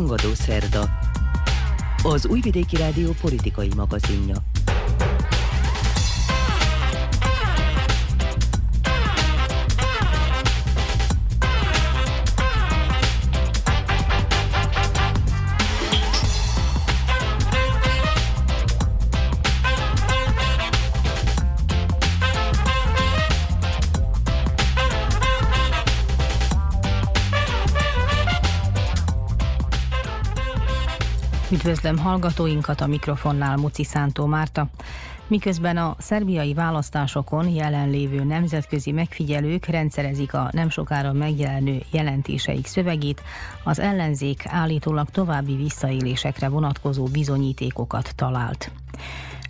Hangadó szerda, az Újvidéki Rádió politikai magazinja. Üdvözlöm hallgatóinkat, a mikrofonnál Muci Szántó Márta. Miközben a szerbiai választásokon jelenlévő nemzetközi megfigyelők rendszerezik a nem sokára megjelenő jelentéseik szövegét, az ellenzék állítólag további visszaélésekre vonatkozó bizonyítékokat talált.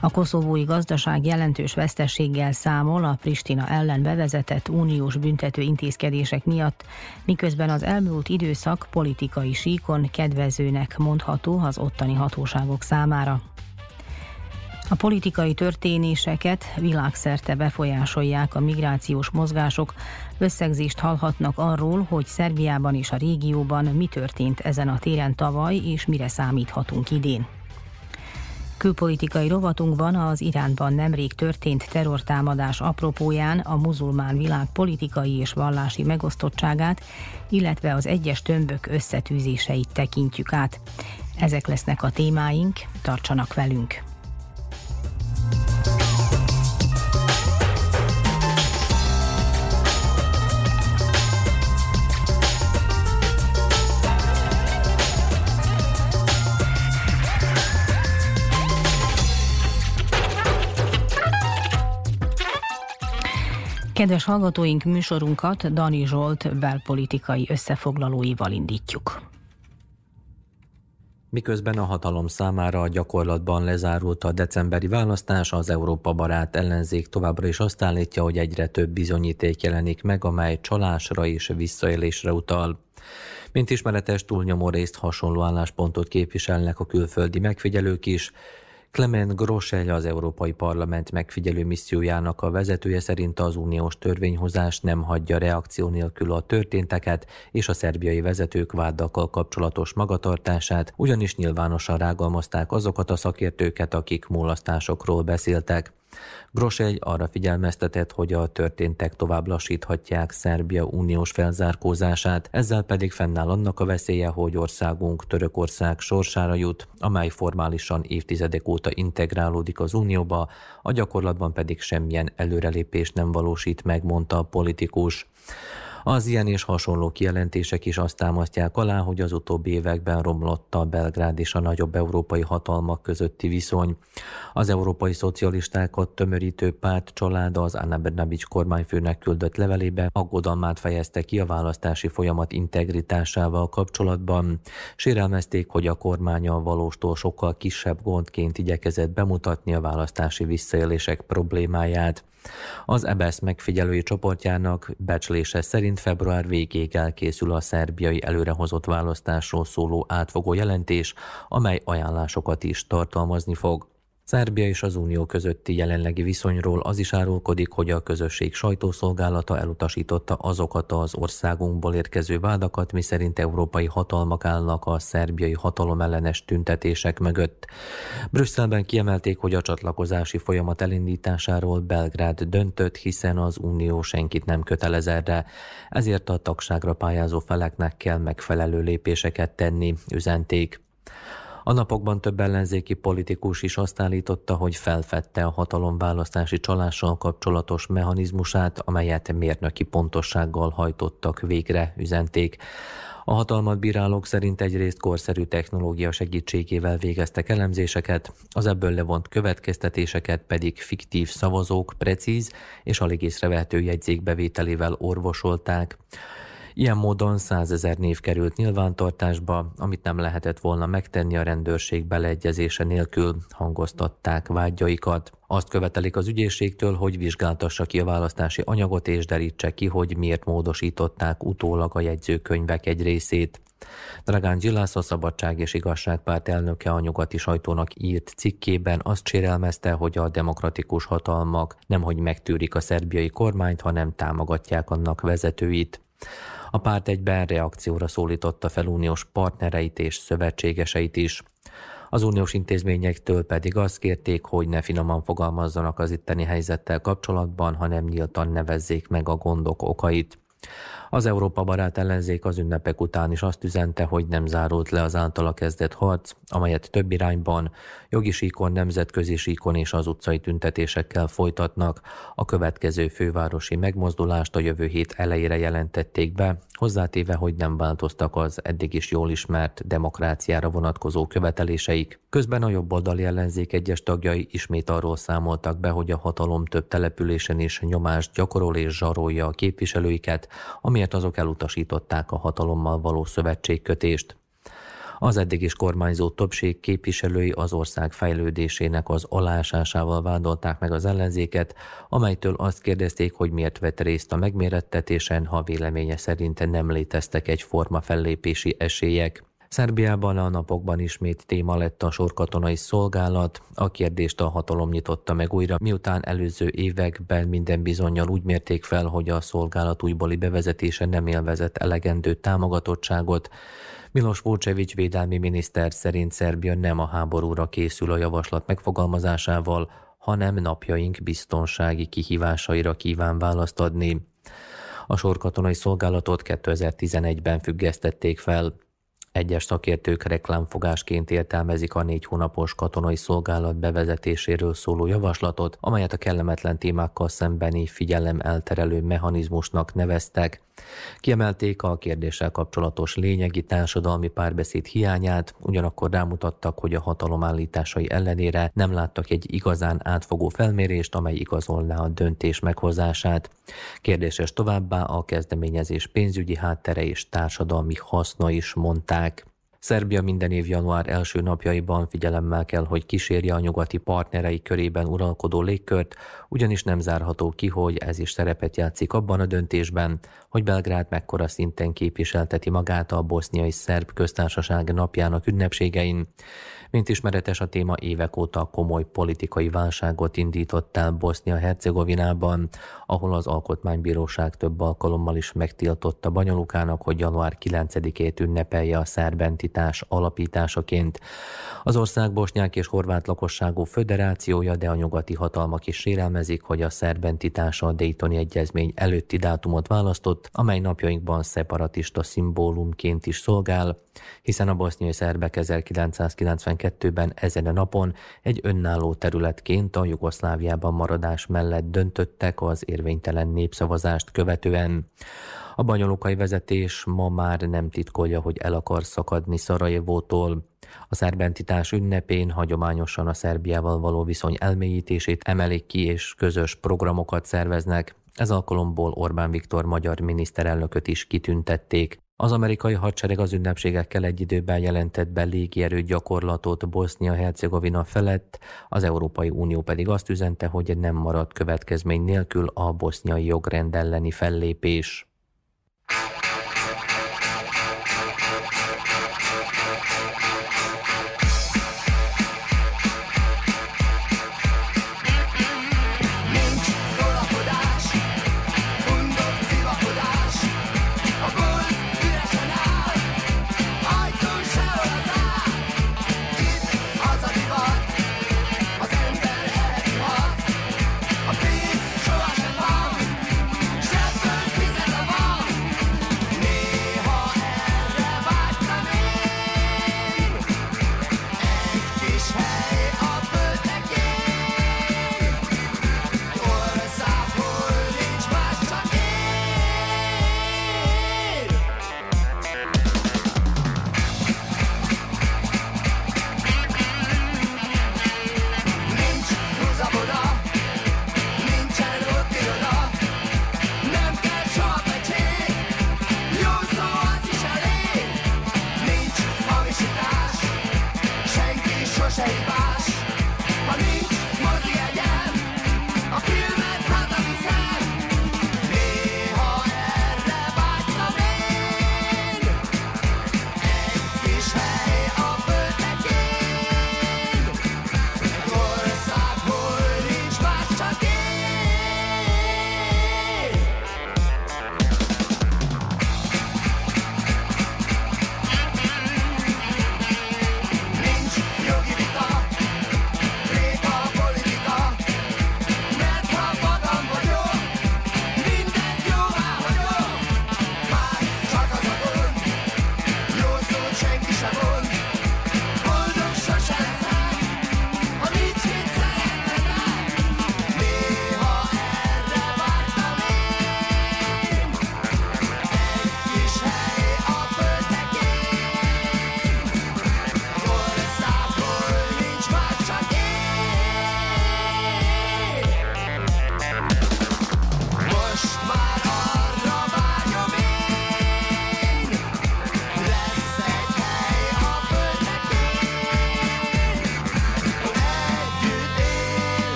A koszovói gazdaság jelentős veszteséggel számol a Pristina ellen bevezetett uniós büntető intézkedések miatt, miközben az elmúlt időszak politikai síkon kedvezőnek mondható az ottani hatóságok számára. A politikai történéseket világszerte befolyásolják a migrációs mozgások, összegzést hallhatnak arról, hogy Szerbiában és a régióban mi történt ezen a téren tavaly és mire számíthatunk idén. Külpolitikai rovatunkban az Iránban nemrég történt terrortámadás apropóján a muzulmán világ politikai és vallási megosztottságát, illetve az egyes tömbök összetűzéseit tekintjük át. Ezek lesznek a témáink, tartsanak velünk! Kedves hallgatóink, műsorunkat Dani Zsolt belpolitikai összefoglalóival indítjuk. Miközben a hatalom számára a gyakorlatban lezárult a decemberi választás, az Európa barát ellenzék továbbra is azt állítja, hogy egyre több bizonyíték jelenik meg, amely csalásra és visszaélésre utal. Mint ismeretes, túlnyomó részt hasonló álláspontot képviselnek a külföldi megfigyelők is. Klemen Grošelj, az Európai Parlament megfigyelő missziójának a vezetője szerint az uniós törvényhozás nem hagyja reakció nélkül a történteket és a szerbiai vezetők vádakkal kapcsolatos magatartását, ugyanis nyilvánosan rágalmazták azokat a szakértőket, akik mulasztásokról beszéltek. Grošelj arra figyelmeztetett, hogy a történtek tovább lassíthatják Szerbia uniós felzárkózását, ezzel pedig fennáll annak a veszélye, hogy országunk Törökország sorsára jut, amely formálisan évtizedek óta integrálódik az unióba, a gyakorlatban pedig semmilyen előrelépést nem valósít meg, mondta a politikus. Az ilyen és hasonló kijelentések is azt támasztják alá, hogy az utóbbi években romlott a Belgrád és a nagyobb európai hatalmak közötti viszony. Az európai szocialistákat tömörítő párt családa az Anna Brnabics kormányfőnek küldött levelébe aggodalmát fejezte ki a választási folyamat integritásával kapcsolatban. Sérelmezték, hogy a kormány a valóstól sokkal kisebb gondként igyekezett bemutatni a választási visszaélések problémáját. Az EBSZ megfigyelői csoportjának becslése szerint február végéig elkészül a szerbiai előrehozott választásról szóló átfogó jelentés, amely ajánlásokat is tartalmazni fog. Szerbia és az Unió közötti jelenlegi viszonyról az is árulkodik, hogy a közösség sajtószolgálata elutasította azokat az országunkból érkező vádakat, miszerint európai hatalmak állnak a szerbiai hatalomellenes tüntetések mögött. Brüsszelben kiemelték, hogy a csatlakozási folyamat elindításáról Belgrád döntött, hiszen az Unió senkit nem kötelez erre. Ezért a tagságra pályázó feleknek kell megfelelő lépéseket tenni, üzenték. A napokban több ellenzéki politikus is azt állította, hogy felfedte a hatalomválasztási csalással kapcsolatos mechanizmusát, amelyet mérnöki pontossággal hajtottak végre, üzenték. A hatalmat bírálók szerint egyrészt korszerű technológia segítségével végeztek elemzéseket, az ebből levont következtetéseket pedig fiktív szavazók precíz és alig észrevehető jegyzékbevételével orvosolták. Ilyen módon 100 000 név került nyilvántartásba, amit nem lehetett volna megtenni a rendőrség beleegyezése nélkül, hangoztatták vágyaikat. Azt követelik az ügyészségtől, hogy vizsgáltassa ki a választási anyagot és derítse ki, hogy miért módosították utólag a jegyzőkönyvek egy részét. Dragan Djilas, a Szabadság és Igazságpárt elnöke a nyugati sajtónak írt cikkében azt sérelmezte, hogy a demokratikus hatalmak nemhogy megtűrik a szerbiai kormányt, hanem támogatják annak vezetőit. A párt egyben reakcióra szólította fel uniós partnereit és szövetségeseit is. Az uniós intézményektől pedig azt kérték, hogy ne finoman fogalmazzanak az itteni helyzettel kapcsolatban, hanem nyíltan nevezzék meg a gondok okait. Az Európa barát ellenzék az ünnepek után is azt üzente, hogy nem zárult le az általa kezdett harc, amelyet több irányban, jogi síkon, nemzetközi síkon és az utcai tüntetésekkel folytatnak. A következő fővárosi megmozdulást a jövő hét elejére jelentették be, hozzátéve, hogy nem változtak az eddig is jól ismert demokráciára vonatkozó követeléseik. Közben a jobboldali ellenzék egyes tagjai ismét arról számoltak be, hogy a hatalom több településen is nyomást gyakorol és zsarolja a képviselőiket, amiért azok elutasították a hatalommal való szövetségkötést. Az eddig is kormányzó többség képviselői az ország fejlődésének az alásásával vádolták meg az ellenzéket, amelytől azt kérdezték, hogy miért vett részt a megmérettetésen, ha véleménye szerint nem léteztek egyforma fellépési esélyek. Szerbiában a napokban ismét téma lett a sorkatonai szolgálat, a kérdést a hatalom nyitotta meg újra, miután előző években minden bizonnyal úgy mérték fel, hogy a szolgálat újbóli bevezetése nem élvezett elegendő támogatottságot. Milos Vučević védelmi miniszter szerint Szerbia nem a háborúra készül a javaslat megfogalmazásával, hanem napjaink biztonsági kihívásaira kíván választ adni. A sorkatonai szolgálatot 2011-ben függesztették fel. Egyes szakértők reklámfogásként értelmezik a 4 hónapos katonai szolgálat bevezetéséről szóló javaslatot, amelyet a kellemetlen témákkal szembeni figyelemelterelő mechanizmusnak neveztek. Kiemelték a kérdéssel kapcsolatos lényegi társadalmi párbeszéd hiányát, ugyanakkor rámutattak, hogy a hatalom állításai ellenére nem láttak egy igazán átfogó felmérést, amely igazolná a döntés meghozását. Kérdéses továbbá a kezdeményezés pénzügyi háttere és társadalmi haszna is, mondták. Szerbia minden év január első napjaiban figyelemmel kell, hogy kísérje a nyugati partnerei körében uralkodó légkört, ugyanis nem zárható ki, hogy ez is szerepet játszik abban a döntésben, hogy Belgrád mekkora szinten képviselteti magát a boszniai szerb köztársaság napjának ünnepségein. Mint ismeretes, a téma évek óta komoly politikai válságot indított el Bosznia-Hercegovinában, ahol az Alkotmánybíróság több alkalommal is megtiltotta Banja Lukának, hogy január 9-ét ünnepelje a szerb entitás alapításaként. Az ország bosnyák és horvát lakosságú föderációja, de a nyugati hatalmak is sérelmezik, hogy a szerb entitása a Daytoni Egyezmény előtti dátumot választott, amely napjainkban szeparatista szimbólumként is szolgál, hiszen a boszniai szerbek 1992-ben ezen a napon egy önálló területként a Jugoszláviában maradás mellett döntöttek az érvénytelen népszavazást követően. A banja lukai vezetés ma már nem titkolja, hogy el akar szakadni Szarajevótól. A szerb entitás ünnepén hagyományosan a Szerbiával való viszony elmélyítését emelik ki, és közös programokat szerveznek. Ez alkalomból Orbán Viktor magyar miniszterelnököt is kitüntették. Az amerikai hadsereg az ünnepségekkel egy időben jelentett be légierő gyakorlatot Bosznia-Hercegovina felett, az Európai Unió pedig azt üzente, hogy nem maradt következmény nélkül a boszniai jogrend elleni fellépés.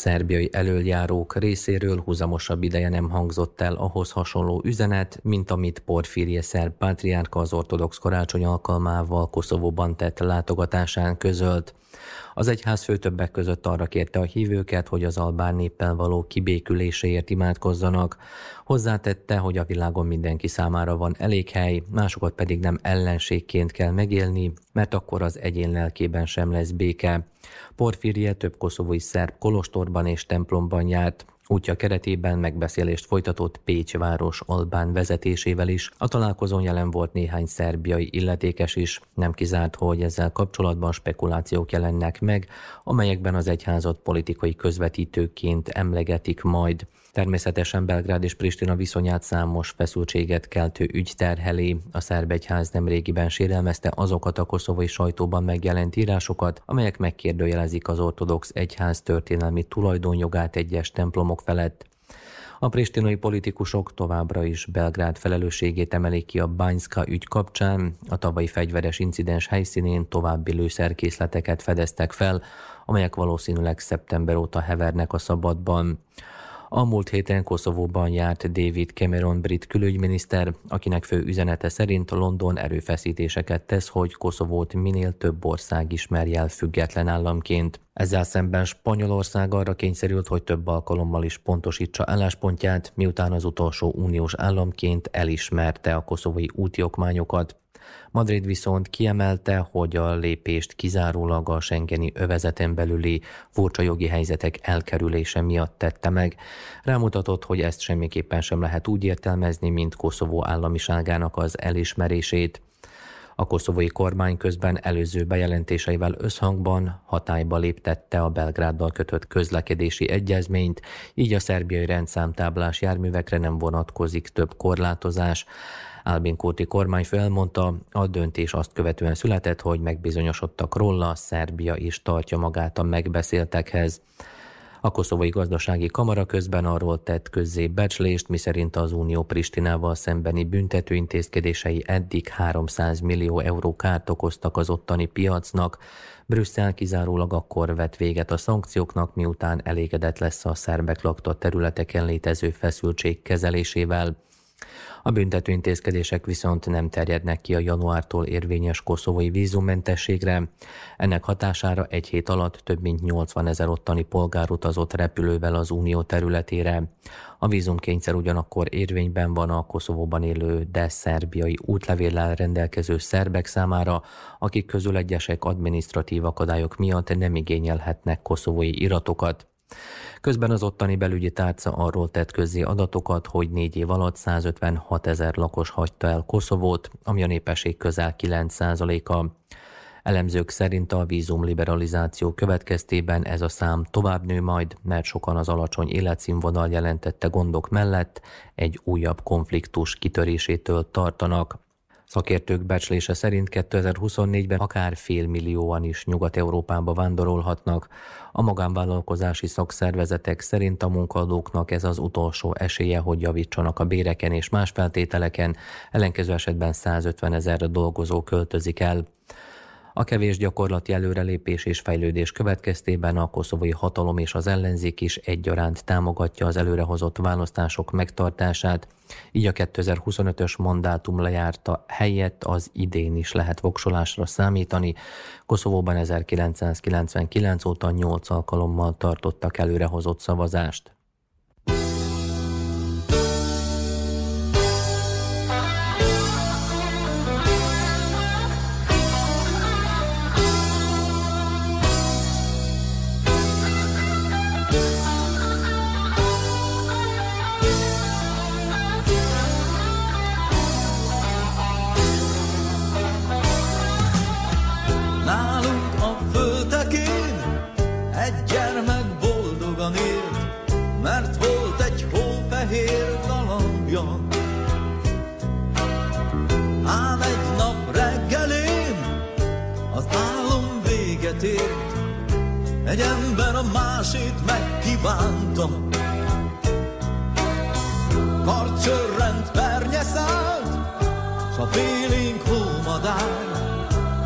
szerbiai elöljárók részéről huzamosabb ideje nem hangzott el ahhoz hasonló üzenet, mint amit Porfírie szerb pátriárka az ortodox karácsony alkalmával Koszovóban tett látogatásán közölt. Az egyházfő többek között arra kérte a hívőket, hogy az albán néppel való kibéküléséért imádkozzanak. Hozzátette, hogy a világon mindenki számára van elég hely, másokat pedig nem ellenségként kell megélni, mert akkor az egyén lelkében sem lesz béke. Porfírie több koszovói szerb kolostorban és templomban járt. Útja keretében megbeszélést folytatott Pécs város albán vezetésével is. A találkozón jelen volt néhány szerbiai illetékes is. Nem kizárt, hogy ezzel kapcsolatban spekulációk jelennek meg, amelyekben az egyházat politikai közvetítőként emlegetik majd. Természetesen Belgrád és Pristina viszonyát számos feszültséget keltő ügy terheli. A szerb egyház nemrégiben sérelmezte azokat a koszovói sajtóban megjelent írásokat, amelyek megkérdőjelezik az ortodox egyház történelmi tulajdonjogát egyes templomok felett. A pristinai politikusok továbbra is Belgrád felelősségét emelik ki a Banjska ügy kapcsán. A tavalyi fegyveres incidens helyszínén további lőszerkészleteket fedeztek fel, amelyek valószínűleg szeptember óta hevernek a szabadban. A múlt héten Koszovóban járt David Cameron brit külügyminiszter, akinek fő üzenete szerint London erőfeszítéseket tesz, hogy Koszovót minél több ország ismerje el független államként. Ezzel szemben Spanyolország arra kényszerült, hogy több alkalommal is pontosítsa álláspontját, miután az utolsó uniós államként elismerte a koszovói úti okmányokat. Madrid viszont kiemelte, hogy a lépést kizárólag a schengeni övezeten belüli furcsa jogi helyzetek elkerülése miatt tette meg. Rámutatott, hogy ezt semmiképpen sem lehet úgy értelmezni, mint Koszovó államiságának az elismerését. A koszovói kormány közben előző bejelentéseivel összhangban hatályba léptette a Belgráddal kötött közlekedési egyezményt, így a szerbiai rendszámtáblás járművekre nem vonatkozik több korlátozás. Albin Kóti kormányfő elmondta, a döntés azt követően született, hogy megbizonyosodtak róla, Szerbia is tartja magát a megbeszéltekhez. A koszovói gazdasági kamara közben arról tett közzé becslést, miszerint az Unió Pristinával szembeni büntetőintézkedései eddig 300 millió euró kárt okoztak az ottani piacnak. Brüsszel kizárólag akkor vet véget a szankcióknak, miután elégedett lesz a szerbek lakta területeken létező feszültség kezelésével. A büntetőintézkedések viszont nem terjednek ki a januártól érvényes koszovói vízummentességre. Ennek hatására egy hét alatt több mint 80 000 ottani polgár utazott repülővel az unió területére. A vízumkényszer ugyanakkor érvényben van a Koszovóban élő, de szerbiai útlevéllel rendelkező szerbek számára, akik közül egyesek adminisztratív akadályok miatt nem igényelhetnek koszovói iratokat. Közben az ottani belügyi tárca arról tett közzé adatokat, hogy 4 év alatt 156 000 lakos hagyta el Koszovót, ami a népesség közel 9%-a. Elemzők szerint a vízumliberalizáció következtében ez a szám tovább nő majd, mert sokan az alacsony életszínvonal jelentette gondok mellett egy újabb konfliktus kitörésétől tartanak. Szakértők becslése szerint 2024-ben akár 500 000-an is Nyugat-Európába vándorolhatnak. A magánvállalkozási szakszervezetek szerint a munkaadóknak ez az utolsó esélye, hogy javítsanak a béreken és más feltételeken, ellenkező esetben 150 000 dolgozó költözik el. A kevés gyakorlati előrelépés és fejlődés következtében a koszovói hatalom és az ellenzék is egyaránt támogatja az előrehozott választások megtartását, így a 2025-ös mandátum lejárta helyett az idén is lehet voksolásra számítani. Koszovóban 1999 óta 8 alkalommal tartottak előrehozott szavazást. Egy ember a másét megkívánta, karcsörrend pernye szállt, s a félénk hómadár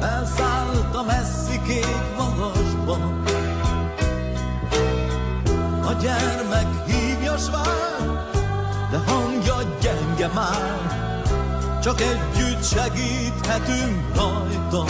felszállt a messzi kék magasba. gyermek hívjas vár, de hangja gyenge már, csak együtt segíthetünk rajta.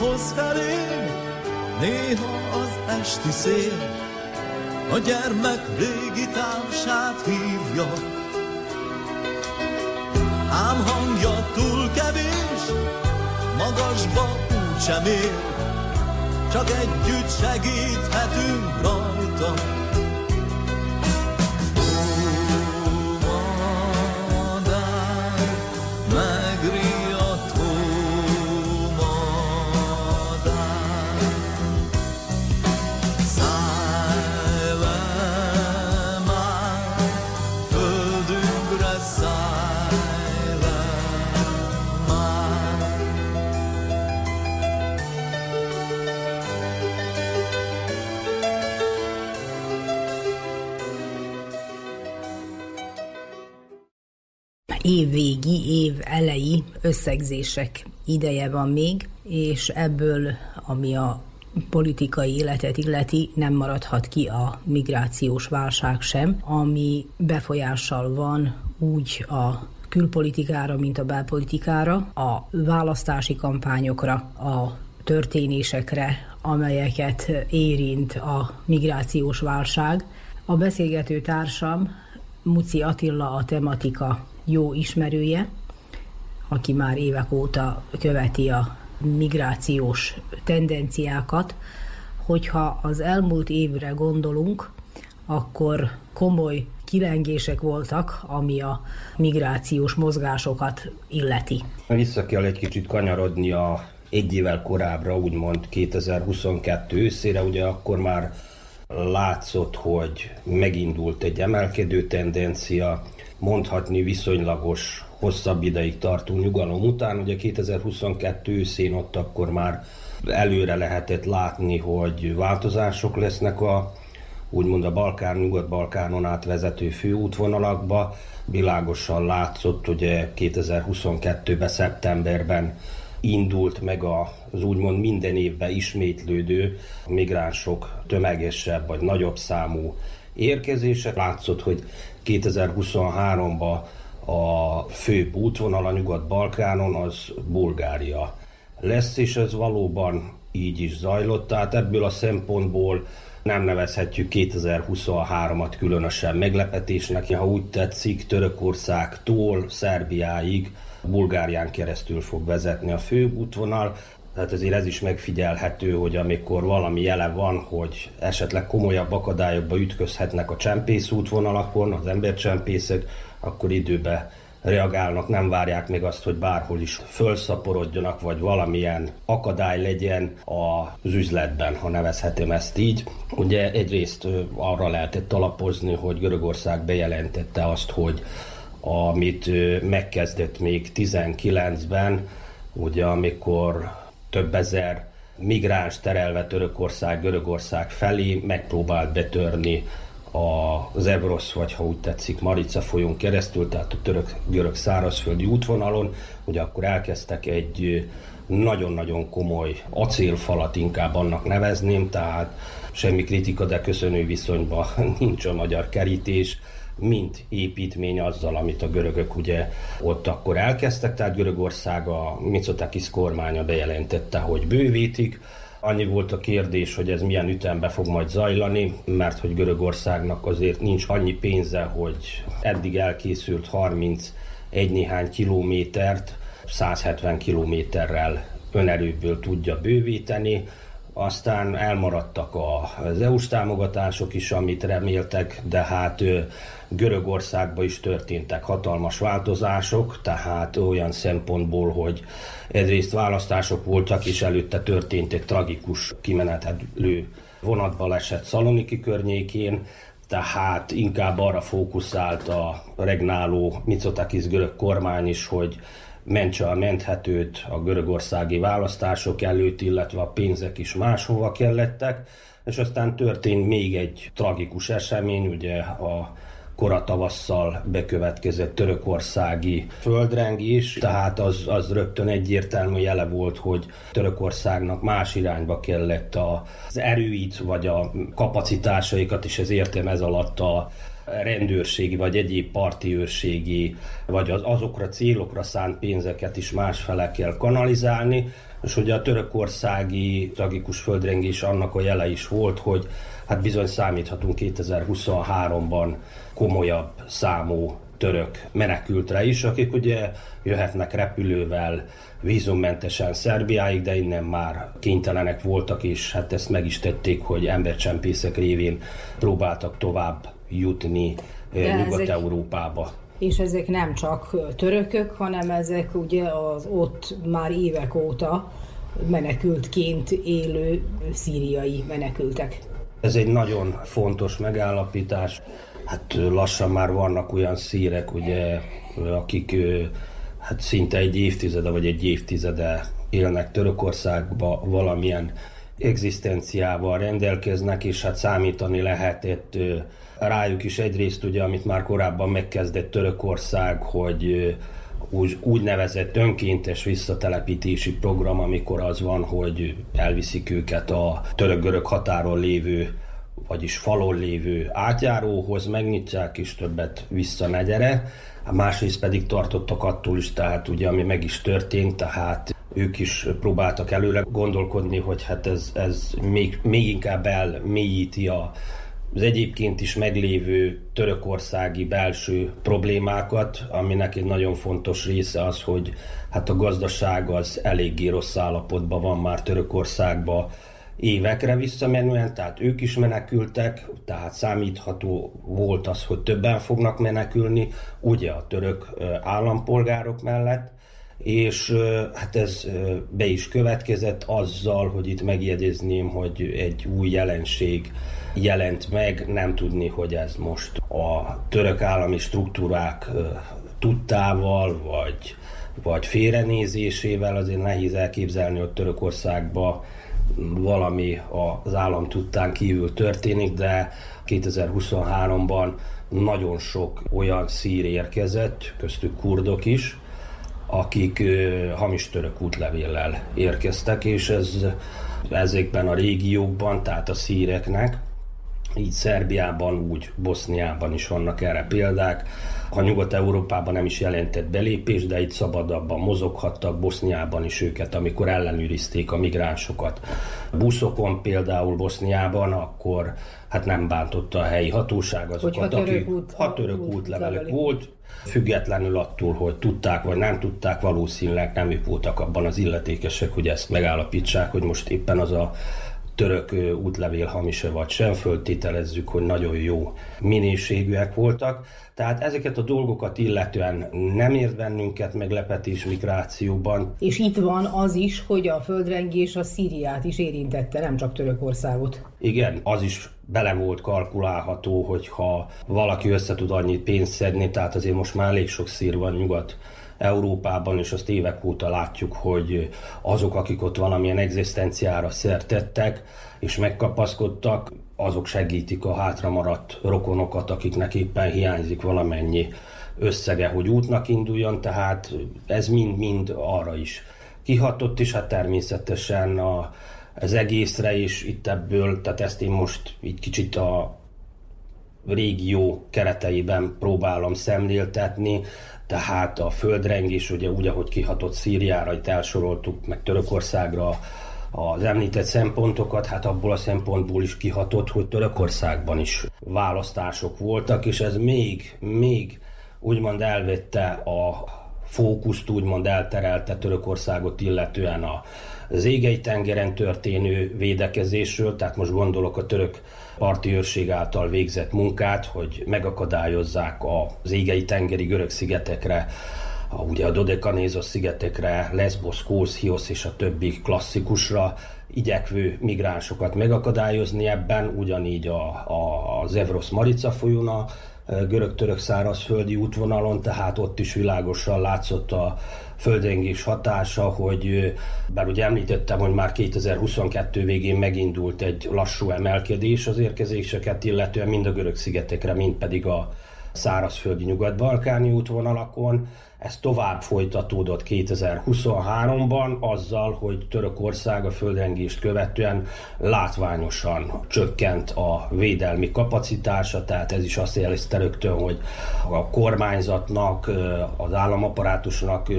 Hoz felém, néha az esti szél, a gyermek régi társát hívja. Ám hangja túl kevés, magasba úgysem ér, csak együtt segíthetünk rajta. Évvégi, év elejé összegzések ideje van még, és ebből, ami a politikai életet illeti, nem maradhat ki a migrációs válság sem, ami befolyással van úgy a külpolitikára, mint a belpolitikára, a választási kampányokra, a történésekre, amelyeket érint a migrációs válság. A beszélgető társam Muci Attila, a tematika jó ismerője, aki már évek óta követi a migrációs tendenciákat. Hogyha az elmúlt évre gondolunk, akkor komoly kilengések voltak, ami a migrációs mozgásokat illeti. Vissza kell egy kicsit kanyarodni egy évvel korábbra, úgymond 2022 őszére, ugye akkor már látszott, hogy megindult egy emelkedő tendencia, mondhatni viszonylagos, hosszabb ideig tartó nyugalom után. Ugye 2022 őszén ott akkor már előre lehetett látni, hogy változások lesznek úgymond a Balkán-Nyugat-Balkánon át vezető főútvonalakba. Világosan látszott, ugye 2022-ben, szeptemberben indult meg az úgymond minden évben ismétlődő migránsok tömegesebb vagy nagyobb számú érkezése. Látszott, hogy 2023-ban a főbb útvonal a Nyugat-Balkánon az Bulgária lesz, és ez valóban így is zajlott, tehát ebből a szempontból nem nevezhetjük 2023-at különösen meglepetésnek, ha úgy tetszik, Törökországtól Szerbiáig Bulgárián keresztül fog vezetni a főbb útvonal. Tehát azért ez is megfigyelhető, hogy amikor valami jele van, hogy esetleg komolyabb akadályokba ütközhetnek a csempész útvonalakon, az embercsempészek, akkor időbe reagálnak, nem várják még azt, hogy bárhol is felszaporodjanak, vagy valamilyen akadály legyen az üzletben, ha nevezhetem ezt így. Ugye egyrészt arra lehetett alapozni, hogy Görögország bejelentette azt, hogy amit megkezdett még 19-ben, ugye amikor több ezer migráns terelve Törökország, Görögország felé megpróbált betörni az Evrosz, vagy ha úgy tetszik Marica folyón keresztül, tehát a török-görög szárazföldi útvonalon, ugye akkor elkezdtek egy nagyon-nagyon komoly acélfalat, inkább annak nevezném, tehát semmi kritika, de köszönő viszonyban nincs a magyar kerítés, mint építmény azzal, amit a görögök ugye ott akkor elkezdtek, tehát Görögország, a Mitsotakis kormánya bejelentette, hogy bővítik. Annyi volt a kérdés, hogy ez milyen ütemben fog majd zajlani, mert hogy Görögországnak azért nincs annyi pénze, hogy eddig elkészült 31 néhány kilométert 170 kilométerrel önerőből tudja bővíteni, aztán elmaradtak az EU-s támogatások is, amit reméltek, de hát Görögországban is történtek hatalmas változások, tehát olyan szempontból, hogy egyrészt választások voltak, és előtte történt egy tragikus kimenetelő vonatbaleset Szaloniki környékén, tehát inkább arra fókuszált a regnáló Mitsotakis görög kormány is, hogy mentse a menthetőt a görögországi választások előtt, illetve a pénzek is máshova kellettek, és aztán történt még egy tragikus esemény, ugye a kora tavasszal bekövetkezett törökországi földrengés, tehát az rögtön egyértelmű jele volt, hogy Törökországnak más irányba kellett az erőit, vagy a kapacitásaikat, és ez értem ez alatt a rendőrségi, vagy egyéb parti őrségi, vagy azokra célokra szánt pénzeket is másfele kell kanalizálni, és ugye a törökországi tragikus földrengés annak a jele is volt, hogy hát bizony számíthatunk 2023-ban komolyabb számú török menekültre is, akik ugye jöhetnek repülővel vízummentesen Szerbiáig, de innen már kénytelenek voltak, és hát ezt meg is tették, hogy embercsempészek révén próbáltak tovább jutni Nyugat-Európába. És ezek nem csak törökök, hanem ezek ugye az ott már évek óta menekültként élő szíriai menekültek. Ez egy nagyon fontos megállapítás. Hát lassan már vannak olyan szírek, ugye, akik hát szinte egy évtizede élnek Törökországba, valamilyen egzisztenciával rendelkeznek, és hát számítani lehetett rájuk is egyrészt, ugye, amit már korábban megkezdett Törökország, hogy úgynevezett önkéntes visszatelepítési program, amikor az van, hogy elviszik őket a török-görög határon lévő, vagyis falon lévő átjáróhoz, megnyitják és többet vissza ne gyere. Másrészt pedig tartottak attól is, tehát ugye, ami meg is történt, tehát ők is próbáltak előre gondolkodni, hogy hát ez még inkább elmélyíti az egyébként is meglévő törökországi belső problémákat, aminek egy nagyon fontos része az, hogy hát a gazdaság az eléggé rossz állapotban van már Törökországban évekre visszamenően, tehát ők is menekültek, tehát számítható volt az, hogy többen fognak menekülni, ugye a török állampolgárok mellett, és hát ez be is következett azzal, hogy itt megjegyezném, hogy egy új jelenség jelent meg, nem tudni, hogy ez most a török állami struktúrák tudtával, vagy félrenézésével, azért nehéz elképzelni, hogy Törökországba valami az állam tudtán kívül történik, de 2023-ban nagyon sok olyan szír érkezett, köztük kurdok is, akik hamis török útlevéllel érkeztek, és ez ezekben a régiókban, tehát a szíreknek, így Szerbiában, úgy Boszniában is vannak erre példák. A Nyugat-Európában nem is jelentett belépés, de itt szabadabban mozoghattak, Boszniában is őket, amikor ellenőrizték a migránsokat. Buszokon például Boszniában, akkor hát nem bántotta a helyi hatóság azokat, akik hat török útlevelük volt, függetlenül attól, hogy tudták vagy nem tudták, valószínűleg nem ők voltak abban az illetékesek, hogy ezt megállapítsák, hogy most éppen az a török útlevél hamise vagy sem, föltételezzük, hogy nagyon jó minőségűek voltak. Tehát ezeket a dolgokat illetően nem ért bennünket meglepetés migrációban. És itt van az is, hogy a földrengés a Szíriát is érintette, nem csak Törökországot. Igen, az is bele volt kalkulálható, hogyha valaki össze tud annyit pénzt szedni, tehát azért most már elég sok szír van Nyugat-Európában, és azt évek óta látjuk, hogy azok, akik ott valamilyen egzisztenciára szert tettek, és megkapaszkodtak, azok segítik a hátramaradt rokonokat, akiknek éppen hiányzik valamennyi összege, hogy útnak induljon, tehát ez mind-mind arra is kihatott, és hát természetesen az egészre is itt ebből, tehát ezt én most így kicsit a régió kereteiben próbálom szemléltetni, tehát a földrengés ugye úgy, ahogy kihatott Szíriára, itt elsoroltuk meg Törökországra az említett szempontokat, hát abból a szempontból is kihatott, hogy Törökországban is választások voltak, és ez még úgymond elvette a fókuszt úgymond elterelte Törökországot illetően az Égei-tengeren történő védekezésről, tehát most gondolok a török parti őrség által végzett munkát, hogy megakadályozzák az Égei-tengeri görög szigetekre, ugye a Dodekanézos szigetekre, Lesbos, Kósz, Hiosz és a többi klasszikusra igyekvő migránsokat megakadályozni ebben, ugyanígy az Evrosz Marica folyón a görög-török szárazföldi útvonalon, tehát ott is világosan látszott a földrengés hatása, hogy bár ugye említettem, hogy már 2022 végén megindult egy lassú emelkedés az érkezéseket, illetően mind a görög szigetekre, mind pedig a szárazföldi nyugat-balkáni útvonalakon. Ez tovább folytatódott 2023-ban azzal, hogy Törökország a földrengést követően látványosan csökkent a védelmi kapacitása, tehát ez is azt jelezte rögtön, hogy a kormányzatnak, az államaparátusnak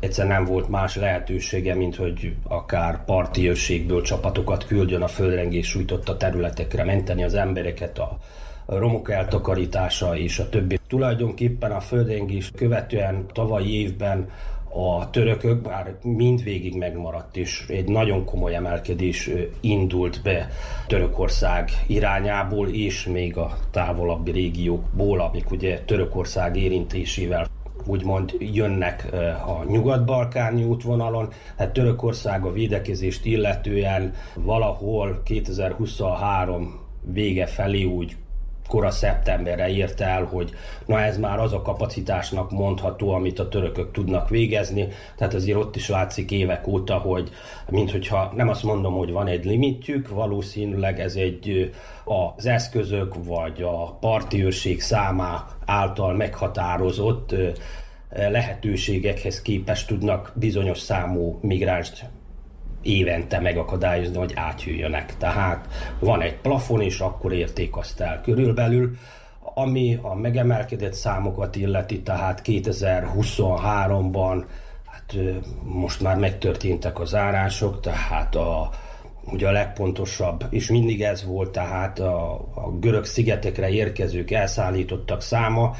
egyszerűen nem volt más lehetősége, mint hogy akár parti őrségből csapatokat küldjön a földrengés sújtotta területekre, menteni az embereket, a romok eltakarítása és a többi. Tulajdonképpen a földrengés követően tavalyi évben a törökök már mindvégig megmaradt, és egy nagyon komoly emelkedés indult be Törökország irányából, és még a távolabbi régiókból, amik ugye Törökország érintésével úgymond jönnek a nyugat-balkáni útvonalon. Hát Törökország a védekezést illetően valahol 2023 vége felé úgy kora szeptemberre érte el, hogy ez már az a kapacitásnak mondható, amit a törökök tudnak végezni, tehát azért ott is látszik évek óta, hogy minthogyha nem azt mondom, hogy van egy limitjük, valószínűleg ez egy az eszközök vagy a parti őrség száma által meghatározott lehetőségekhez képest tudnak bizonyos számú migránst évente megakadályozni, hogy átjöjjönek. Tehát van egy plafon, és akkor érték azt el körülbelül. Ami a megemelkedett számokat illeti, tehát 2023-ban, most már megtörténtek a zárások, tehát ugye a legpontosabb, és mindig ez volt, tehát a görög szigetekre érkezők, elszállítottak száma,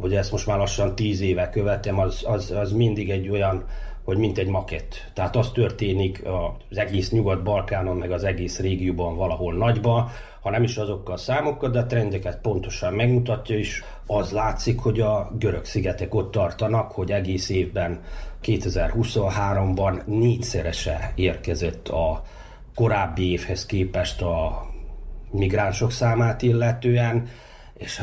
hogy ezt most már lassan 10 éve követem, az mindig egy olyan, hogy mint egy makett. Tehát az történik az egész Nyugat-Balkánon, meg az egész régióban valahol nagyban, ha nem is azokkal a számokkal, de a trendeket pontosan megmutatja, és az látszik, hogy a görög szigetek ott tartanak, hogy egész évben 2023-ban 4-szerese érkezett a korábbi évhez képest a migránsok számát illetően, és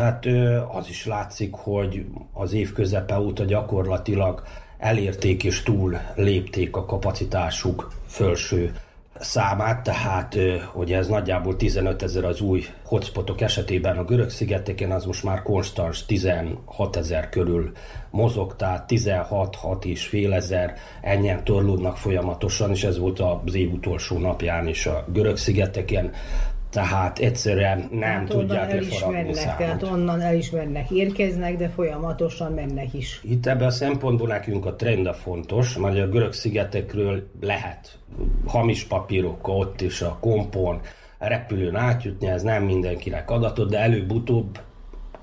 az is látszik, hogy az év közepe óta gyakorlatilag elérték és túl lépték a kapacitásuk felső számát, tehát hogy ez nagyjából 15 000 az új hotspotok esetében a görög szigeteken, az most már konstans 16 000 körül mozog, tehát 16-6,5 ezer, ennyien torlódnak folyamatosan, és ez volt az év utolsó napján is a görög szigeteken. Tehát egyszerűen nem tudják lefaragni számot. Tehát onnan el is mennek, érkeznek, de folyamatosan mennek is. Itt ebben a szempontból nekünk a trend a fontos, mert a görög szigetekről lehet hamis papírokkal ott is a kompon, a repülőn átjutni, ez nem mindenkinek adatot, de előbb-utóbb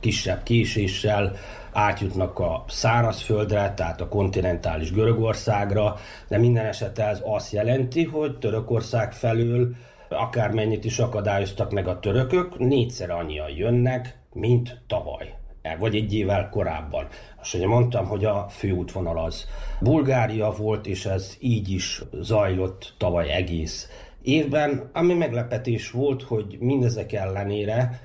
kisebb késéssel átjutnak a szárazföldre, tehát a kontinentális Görögországra, de minden esetre ez azt jelenti, hogy Törökország felől akármennyit is akadályoztak meg a törökök, 4-szer annyian jönnek, mint tavaly, vagy egy évvel korábban. Most ugye mondtam, hogy a főútvonal az Bulgária volt, és ez így is zajlott tavaly egész évben. Ami meglepetés volt, hogy mindezek ellenére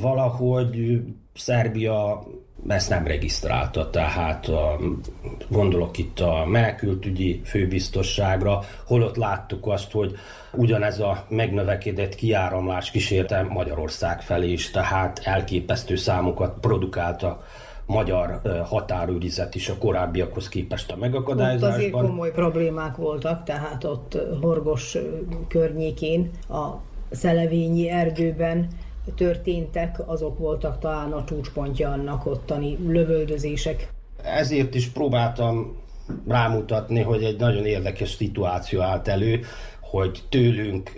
valahogy Szerbia ezt nem regisztrálta, tehát gondolok itt a menekültügyi főbiztosságra, holott láttuk azt, hogy ugyanez a megnövekedett kiáramlás kísérte Magyarország felé is, tehát elképesztő számokat produkálta magyar határőrizet is a korábbiakhoz képest a megakadályozásban. Ott azért komoly problémák voltak, tehát ott Horgos környékén, a Szelevényi erdőben történtek, azok voltak talán a csúcspontja annak, ottani lövöldözések. Ezért is próbáltam rámutatni, hogy egy nagyon érdekes szituáció állt elő, hogy tőlünk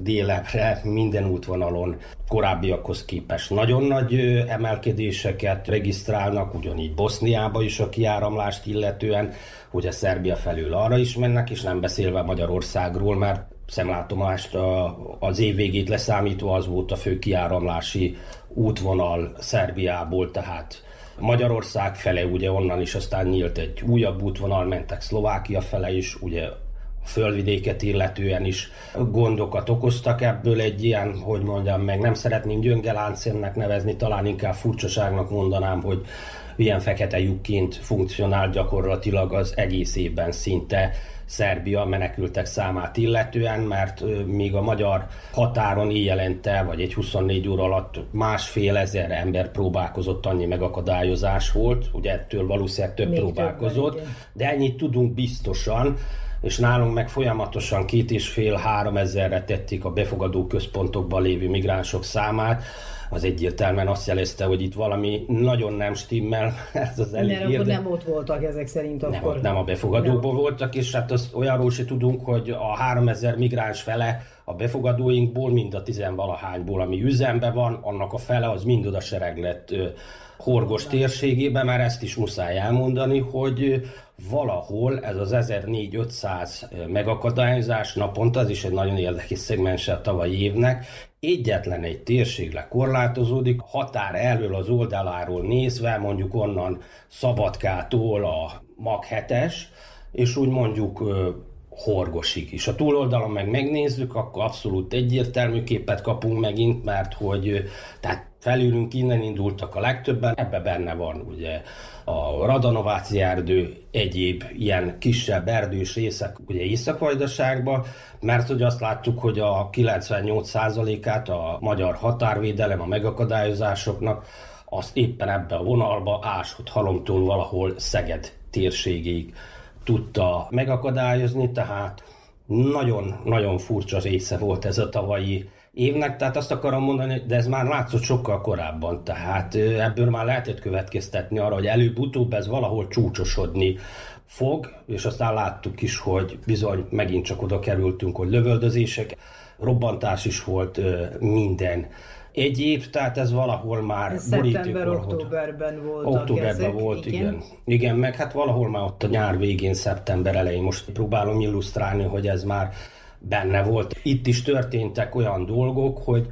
délebre minden útvonalon korábbiakhoz képest nagyon nagy emelkedéseket regisztrálnak, ugyanígy Boszniába is a kiáramlást illetően, ugye Szerbia felől arra is mennek, és nem beszélve Magyarországról, mert szemlátomást az év végét leszámítva az volt a fő kiáramlási útvonal Szerbiából, tehát Magyarország fele, ugye onnan is aztán nyílt egy újabb útvonal, mentek Szlovákia fele is, ugye a földvidéket illetően is gondokat okoztak ebből egy ilyen, hogy mondjam meg, nem szeretném gyöngeláncérnek nevezni, talán inkább furcsaságnak mondanám, hogy ilyen fekete lyukként funkcionál gyakorlatilag az egész évben szinte Szerbia menekültek számát illetően, mert még a magyar határon éjjelente, vagy egy 24 óra alatt 1.500 ember próbálkozott, annyi megakadályozás volt, ugye ettől valószínűleg több még próbálkozott, több, de ennyit tudunk biztosan, és nálunk meg folyamatosan 2.500–3.000-re tették a befogadó központokban lévő migránsok számát. Az egyértelműen azt jelezte, hogy itt valami nagyon nem stimmel. Ez az elég érdekes. Mert nem ott voltak ezek szerint akkor. Nem a befogadókból voltak, és hát az olyanról se tudunk, hogy a 3.000 migráns fele a befogadóinkból, mind a 10-valahányból, ami üzemben van, annak a fele az mind oda sereg lett Horgos térségében, mert ezt is muszáj elmondani, hogy valahol ez az 1400-500 megakadályozás naponta, az is egy nagyon érdekes szegmense a tavalyi évnek, egyetlen egy térségre korlátozódik, határ elől az oldaláról nézve, mondjuk onnan Szabadkától a Mag 7-es, és úgy mondjuk Horgosig is. A túloldalon meg megnézzük, akkor abszolút egyértelmű képet kapunk megint, mert hogy tehát felülünk innen indultak a legtöbben, ebbe benne van ugye a Radanováci erdő, egyéb ilyen kisebb erdős részek ugye Észak-Vajdaságban, mert hogy azt láttuk, hogy a 98%-át a magyar határvédelem a megakadályozásoknak, azt éppen ebbe a vonalba Ásott-Halomtól valahol Szeged térségéig tudta megakadályozni, tehát nagyon-nagyon furcsa része volt ez a tavalyi évnek, tehát azt akarom mondani, de ez már látszott sokkal korábban, tehát ebből már lehetett következtetni arra, hogy előbb-utóbb ez valahol csúcsosodni fog, és aztán láttuk is, hogy bizony megint csak oda kerültünk, hogy lövöldözések, robbantás is volt minden. Egy év, tehát ez valahol már szeptember-októberben voltak. Októberben volt, igen. Igen, meg hát valahol már ott a nyár végén, szeptember elején, most próbálom illusztrálni, hogy ez már benne volt. Itt is történtek olyan dolgok, hogy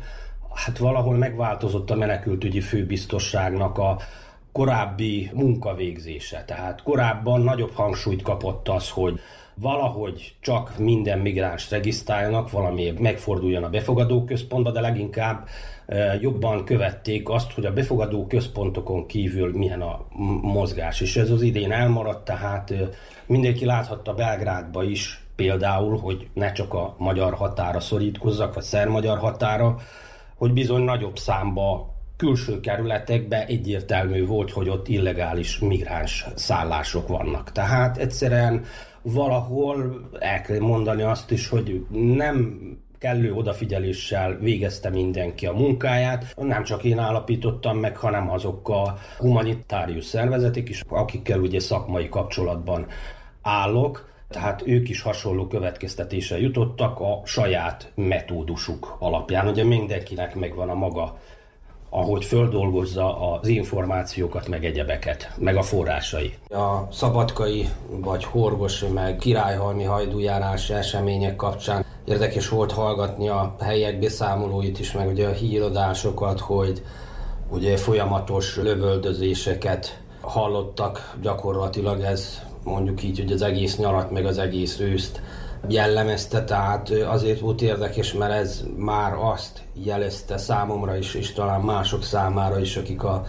hát valahol megváltozott a menekültügyi főbiztosságnak a korábbi munkavégzése. Tehát korábban nagyobb hangsúlyt kapott az, hogy valahogy csak minden migráns regisztráljanak, valami megforduljon a befogadó központba, de leginkább jobban követték azt, hogy a befogadó központokon kívül milyen a mozgás. És ez az idén elmaradt, tehát mindenki láthatta Belgrádba is például, hogy ne csak a magyar határa szorítkozzak, vagy szerb-magyar határa, hogy bizony nagyobb számba külső kerületekben egyértelmű volt, hogy ott illegális migráns szállások vannak. Tehát egyszerűen valahol el kell mondani azt is, hogy nem kellő odafigyeléssel végezte mindenki a munkáját. Nem csak én állapítottam meg, hanem azok a humanitárius szervezetek is, akikkel ugye szakmai kapcsolatban állok. Tehát ők is hasonló következtetésre jutottak a saját metódusuk alapján. Ugye mindenkinek megvan a maga, ahogy földolgozza az információkat, meg egyebeket, meg a forrásai. A szabadkai vagy horgos, meg királyhalmi hajdújárás események kapcsán érdekes volt hallgatni a helyek beszámolóit is, meg ugye a híradásokat, hogy ugye folyamatos lövöldözéseket hallottak, gyakorlatilag ez mondjuk így, hogy az egész nyarat, meg az egész őszt jellemezte, tehát azért volt érdekes, mert ez már azt jelezte számomra is, és talán mások számára is, akik a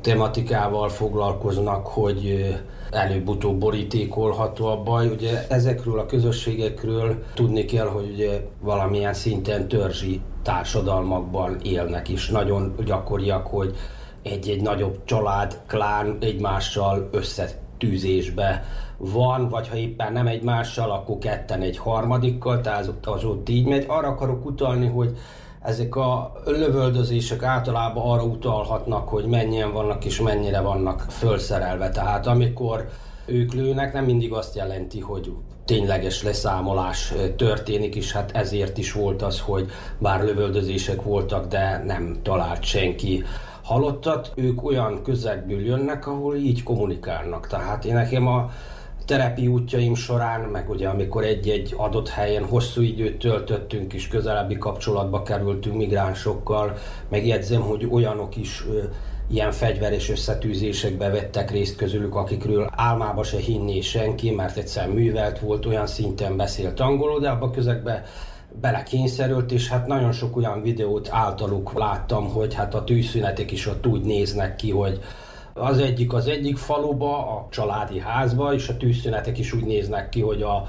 tematikával foglalkoznak, hogy előbb-utóbb borítékolható a baj. Ugye ezekről a közösségekről tudni kell, hogy ugye valamilyen szinten törzsi társadalmakban élnek, és nagyon gyakoriak, hogy egy-egy nagyobb család, klán egymással összetűzésbe van, vagy ha éppen nem egymással, akkor ketten egy harmadikkal, tehát az ott így megy. Arra akarok utalni, hogy ezek a lövöldözések általában arra utalhatnak, hogy mennyien vannak és mennyire vannak fölszerelve. Tehát amikor ők lőnek, nem mindig azt jelenti, hogy tényleges leszámolás történik, és hát ezért is volt az, hogy bár lövöldözések voltak, de nem talált senki halottat. Ők olyan közegből jönnek, ahol így kommunikálnak. Tehát én nekem a terepi útjaim során, meg ugye amikor egy-egy adott helyen hosszú időt töltöttünk és közelebbi kapcsolatba kerültünk migránsokkal, megjegyzem, hogy olyanok is ilyen fegyveres összetűzésekbe vettek részt közülük, akikről álmába se hinné senki, mert egyszer művelt volt, olyan szinten beszélt angolul, de abba közegbe belekényszerült, és hát nagyon sok olyan videót általuk láttam, hogy hát a tűzszünetek is ott úgy néznek ki, hogy az egyik faluba, a családi házba, és a tűzszünetek is úgy néznek ki, hogy a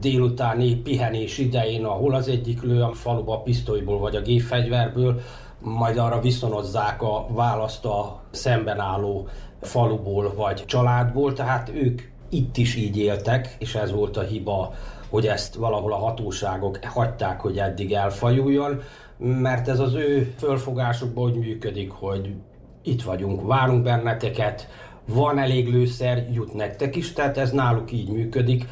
délutáni pihenés idején, ahol az egyik lő a faluba a pisztolyból vagy a gépfegyverből, majd arra viszonozzák a választ a szemben álló faluból vagy családból, tehát ők itt is így éltek, és ez volt a hiba, hogy ezt valahol a hatóságok hagyták, hogy eddig elfajuljon, mert ez az ő fölfogásukban úgy működik, hogy itt vagyunk, várunk benneteket, van elég lőszer, jut nektek is, tehát ez náluk így működik.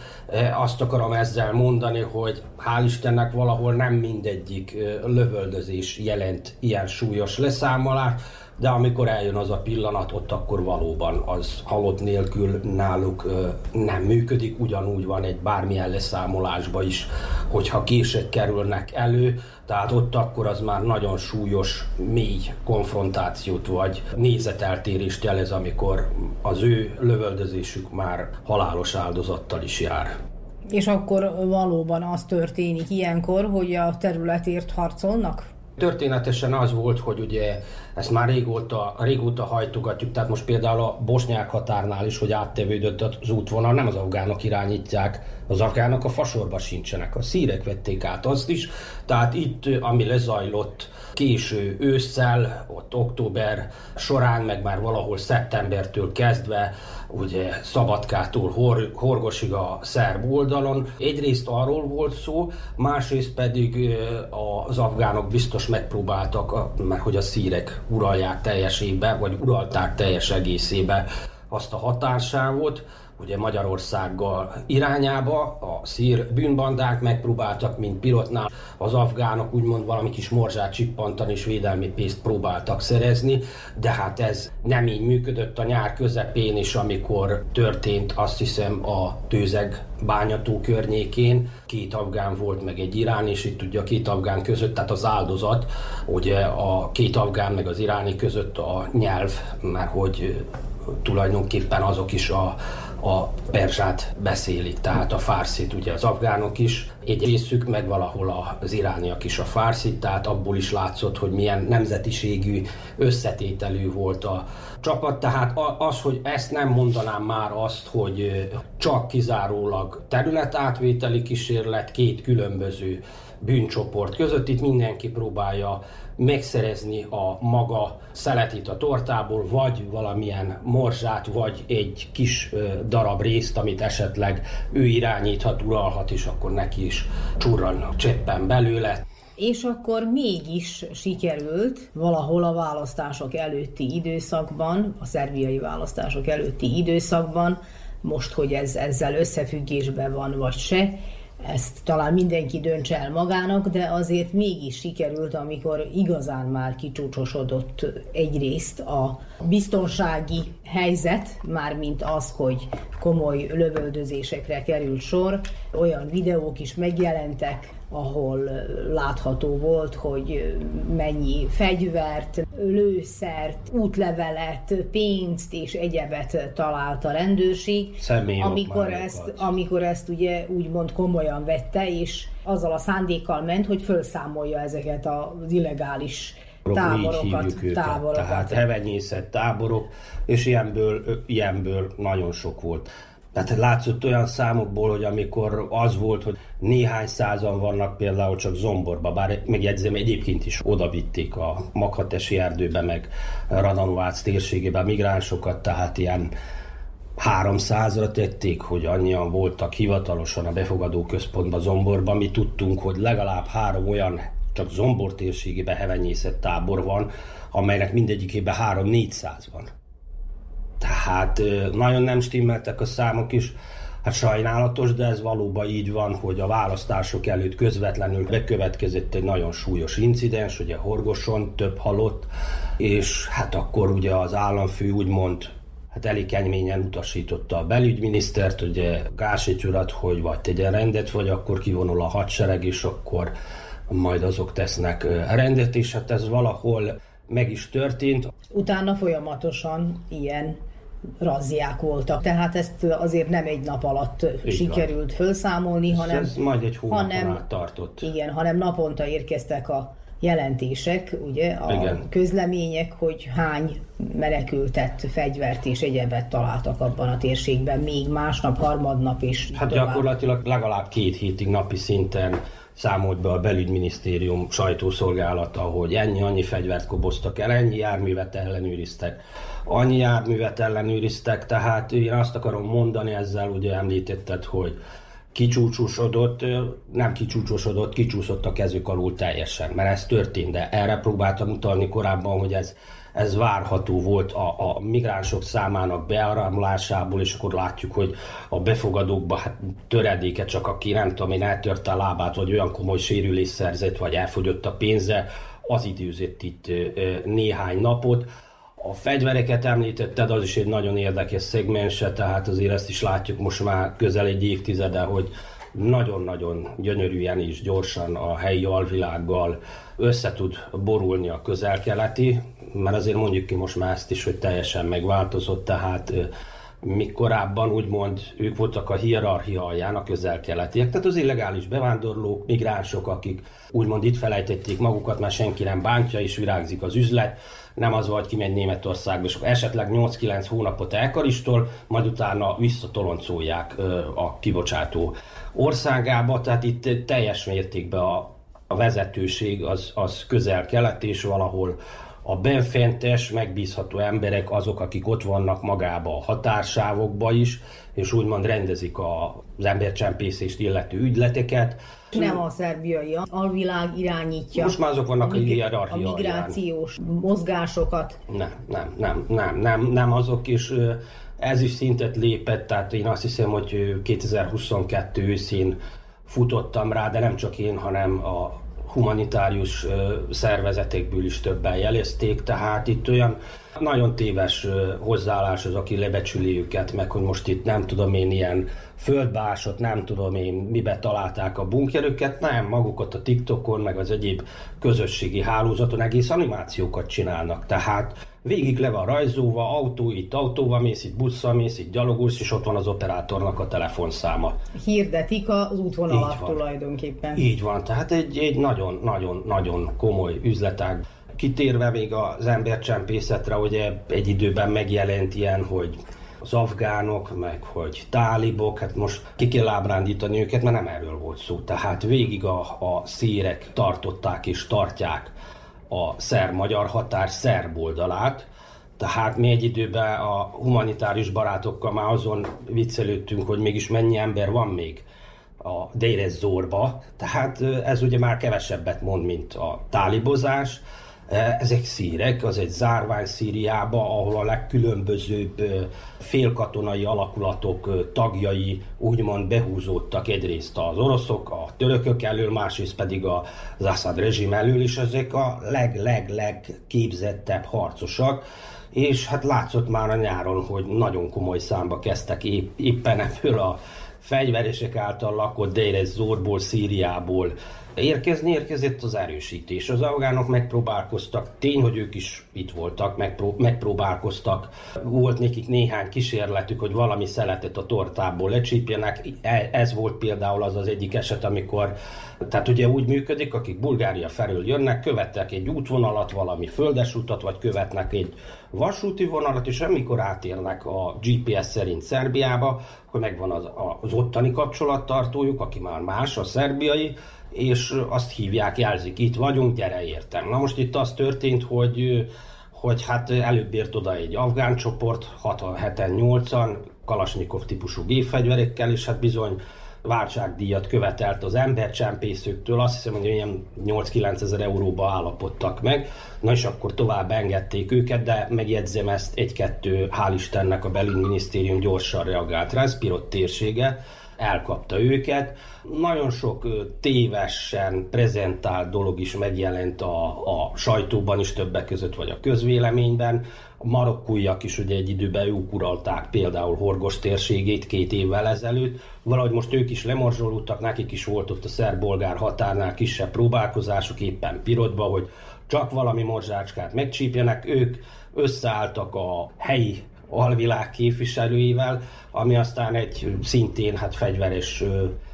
Azt akarom ezzel mondani, hogy hál' Istennek valahol nem mindegyik lövöldözés jelent ilyen súlyos leszámolást, de amikor eljön az a pillanat, ott akkor valóban az halott nélkül náluk nem működik. Ugyanúgy van egy bármilyen leszámolásba is, hogyha kések kerülnek elő, tehát ott akkor az már nagyon súlyos, mély konfrontációt vagy nézeteltérést jelez, amikor az ő lövöldözésük már halálos áldozattal is jár. És akkor valóban az történik ilyenkor, hogy a területért harcolnak? Történetesen az volt, hogy ugye ezt már régóta hajtogatjuk, tehát most például a bosnyák határnál is, hogy áttevődött az útvonal, nem az afgánok irányítják, az afgánok a fasorba sincsenek, a szírek vették át azt is, tehát itt, ami lezajlott késő ősszel, ott október során, meg már valahol szeptembertől kezdve, ugye Szabadkától Horgosig a szerb oldalon. Egyrészt arról volt szó, másrészt pedig az afgánok biztos megpróbáltak, mert hogy a szírek uralják teljesébe, vagy uralták teljes egészébe azt a határsávot, ugye Magyarországgal irányába, a szír bűnbandák megpróbáltak, mint Pirotnál, az afgánok úgymond valami kis morzsát csippantani és védelmi pénzt próbáltak szerezni, de hát ez nem így működött a nyár közepén is, amikor történt, azt hiszem, a Tőzeg bányató környékén. 2 afgán volt, meg egy irán, és itt ugye a 2 afgán között, tehát az áldozat, ugye a 2 afgán meg az iráni között a nyelv, mert hogy tulajdonképpen azok is a perzsát beszélik, tehát a fárszit, ugye az afgánok is, egy részük, meg valahol az irániak is a fárszit, tehát abból is látszott, hogy milyen nemzetiségű összetételű volt a csapat, tehát az, hogy ezt nem mondanám már azt, hogy csak kizárólag területátvételi kísérlet, 2 különböző bűncsoport között, itt mindenki próbálja megszerezni a maga szeletét a tortából, vagy valamilyen morzsát, vagy egy kis darab részt, amit esetleg ő irányíthat, uralhat, és akkor neki is csurrannak cseppen belőle. És akkor mégis sikerült valahol a választások előtti időszakban, a szerbiai választások előtti időszakban, most, hogy ez ezzel összefüggésben van vagy se, ezt talán mindenki döntse el magának, de azért mégis sikerült, amikor igazán már kicsúcsosodott egyrészt a biztonsági helyzet, mármint az, hogy komoly lövöldözésekre került sor. Olyan videók is megjelentek, ahol látható volt, hogy mennyi fegyvert, lőszert, útlevelet, pénzt és egyebet talált a rendőrség, amikor ezt ugye úgymond komolyan vette, és azzal a szándékkal ment, hogy fölszámolja ezeket az illegális táborokat. Tehát hevenyészet táborok, és ilyenből nagyon sok volt. Tehát látszott olyan számokból, hogy amikor az volt, hogy néhány százan vannak például csak Zomborba, bár megjegyzem, egyébként is odavitték a Makhatesi erdőbe, meg Radanovac térségében migránsokat, tehát ilyen 300-ra tették, hogy annyian voltak hivatalosan a befogadó központban Zomborban. Mi tudtunk, hogy legalább 3 olyan csak Zombor térségében hevenyészet tábor van, amelynek mindegyikében 3-400 van. Tehát nagyon nem stimmeltek a számok is. Hát sajnálatos, de ez valóban így van, hogy a választások előtt közvetlenül bekövetkezett egy nagyon súlyos incidens, ugye Horgoson több halott, és hát akkor ugye az államfő úgymond elég keményen utasította a belügyminisztert, ugye Gásics urat, hogy vagy tegyen rendet, vagy akkor kivonul a hadsereg, és akkor majd azok tesznek rendet, és hát ez valahol meg is történt. Utána folyamatosan ilyen razziák voltak, tehát ezt azért nem egy nap alatt sikerült felszámolni, hanem ez majd egy hónapon át tartott. Igen, hanem naponta érkeztek a jelentések, ugye, a közlemények, hogy hány menekültet, fegyvert és egyebet találtak abban a térségben, még másnap, harmadnap és hát tovább. Gyakorlatilag legalább 2 hétig napi szinten számolt be a belügyminisztérium sajtószolgálata, hogy ennyi-annyi fegyvert koboztak el, ennyi járművet ellenőriztek, annyi járművet ellenőriztek, tehát én azt akarom mondani ezzel, ugye említetted, hogy kicsúszott a kezük alul teljesen, mert ez történt, de erre próbáltam utalni korábban, hogy ez várható volt a migránsok számának beáramlásából, és akkor látjuk, hogy a befogadókban hát töredéke csak, aki nem tudom én, eltörte a lábát, vagy olyan komoly sérülés szerzett, vagy elfogyott a pénze, az időzött itt néhány napot. A fegyvereket említetted, az is egy nagyon érdekes szegmense, tehát azért ezt is látjuk most már közel egy évtizede, hogy nagyon-nagyon gyönyörűen és gyorsan a helyi alvilággal összetud borulni a közel-keleti, mert azért mondjuk ki most már ezt is, hogy teljesen megváltozott, tehát még korábban úgymond ők voltak a hierarchia alján a közel-keletiek, tehát az illegális bevándorlók, migránsok, akik úgymond itt felejtették magukat, már senki nem bántja és virágzik az üzlet, nem az volt, kimegy Németországba, és esetleg 8-9 hónapot elkaristol, majd utána visszatoloncolják a kibocsátó országába, tehát itt teljes mértékben a vezetőség az közel-kelet, és valahol a benfentes, megbízható emberek azok, akik ott vannak magába a határsávokba is, és úgymond rendezik az embercsempészést illető ügyleteket. Nem a szerbiai alvilág irányítja. Most már azok vannak a hierarchia. A migrációs mozgásokat. Nem azok, és ez is szintet lépett, tehát én azt hiszem, hogy 2022 őszén futottam rá, de nem csak én, hanem a humanitárius szervezetekből is többen jelezték, tehát itt olyan nagyon téves hozzáállás az, aki lebecsüli őket, meg hogy most itt nem tudom én ilyen földbásot, nem tudom én mibe találták a bunkeröket, nem, magukat a TikTokon, meg az egyéb közösségi hálózaton egész animációkat csinálnak, tehát végig le van rajzolva, autóval mész, itt busszal mész, itt gyalogolsz, és ott van az operátornak a telefonszáma. Hirdetik az útvonalat tulajdonképpen. Így van, tehát egy nagyon-nagyon komoly üzletág. Kitérve még az embercsempészetre, ugye egy időben megjelent ilyen, hogy az afgánok, meg hogy tálibok, hát most ki kell ábrándítani őket, mert nem erről volt szó. Tehát végig a szírek tartották és tartják a szerb-magyar határ szerb oldalát, tehát mi egy időben a humanitárius barátokkal már azon viccelődtünk, hogy mégis mennyi ember van még a Deir ez-Zorba, tehát ez ugye már kevesebbet mond, mint a tálibozás. Ezek szírek, az egy zárvány Szíriába, ahol a legkülönbözőbb félkatonai alakulatok tagjai úgymond behúzódtak, egyrészt az oroszok, a törökök elől, másrészt pedig az Assad rezsim elől, és ezek a legképzettebb harcosak, és hát látszott már a nyáron, hogy nagyon komoly számba kezdtek éppen ebből a fegyveresek által lakott Deir ez-Zorból, Szíriából érkezett az erősítés. Az afgánok megpróbálkoztak, tény, hogy ők is itt voltak, megpróbálkoztak. Volt nekik néhány kísérletük, hogy valami szeletet a tortából lecsípjenek. Ez volt például az egyik eset, amikor, tehát ugye úgy működik, akik Bulgária felől jönnek, követnek egy útvonalat, valami földesutat, vagy követnek egy vasúti vonalat, és amikor átérnek a GPS szerint Szerbiába, akkor megvan az ottani kapcsolattartójuk, aki már más, a szerbiai, és azt hívják, jelzik, itt vagyunk, gyere értem. Na most itt az történt, hogy hát előbb ért oda egy afgán csoport, 6-7-8-an, kalasnyikov típusú gépfegyverekkel, és hát bizony váltságdíjat követelt az embercsempészőktől, azt hiszem, hogy ilyen 8-9 ezer euróba állapodtak meg, na és akkor tovább engedték őket, de megjegyzem ezt, egy-kettő, hál' Istennek a belügyminisztérium gyorsan reagált rá, ez Pirot térsége, elkapta őket. Nagyon sok tévesen prezentált dolog is megjelent a sajtóban is többek között, vagy a közvéleményben. A marokkóiak is ugye egy időben ők uralták például Horgos térségét 2 évvel ezelőtt. Valahogy most ők is lemorzsolódtak, nekik is volt ott a szerb-bolgár határnál kisebb próbálkozásuk éppen Pirotba, hogy csak valami morzsácskát megcsípjenek. Ők összeálltak a helyi alvilág képviselőivel, ami aztán egy szintén fegyveres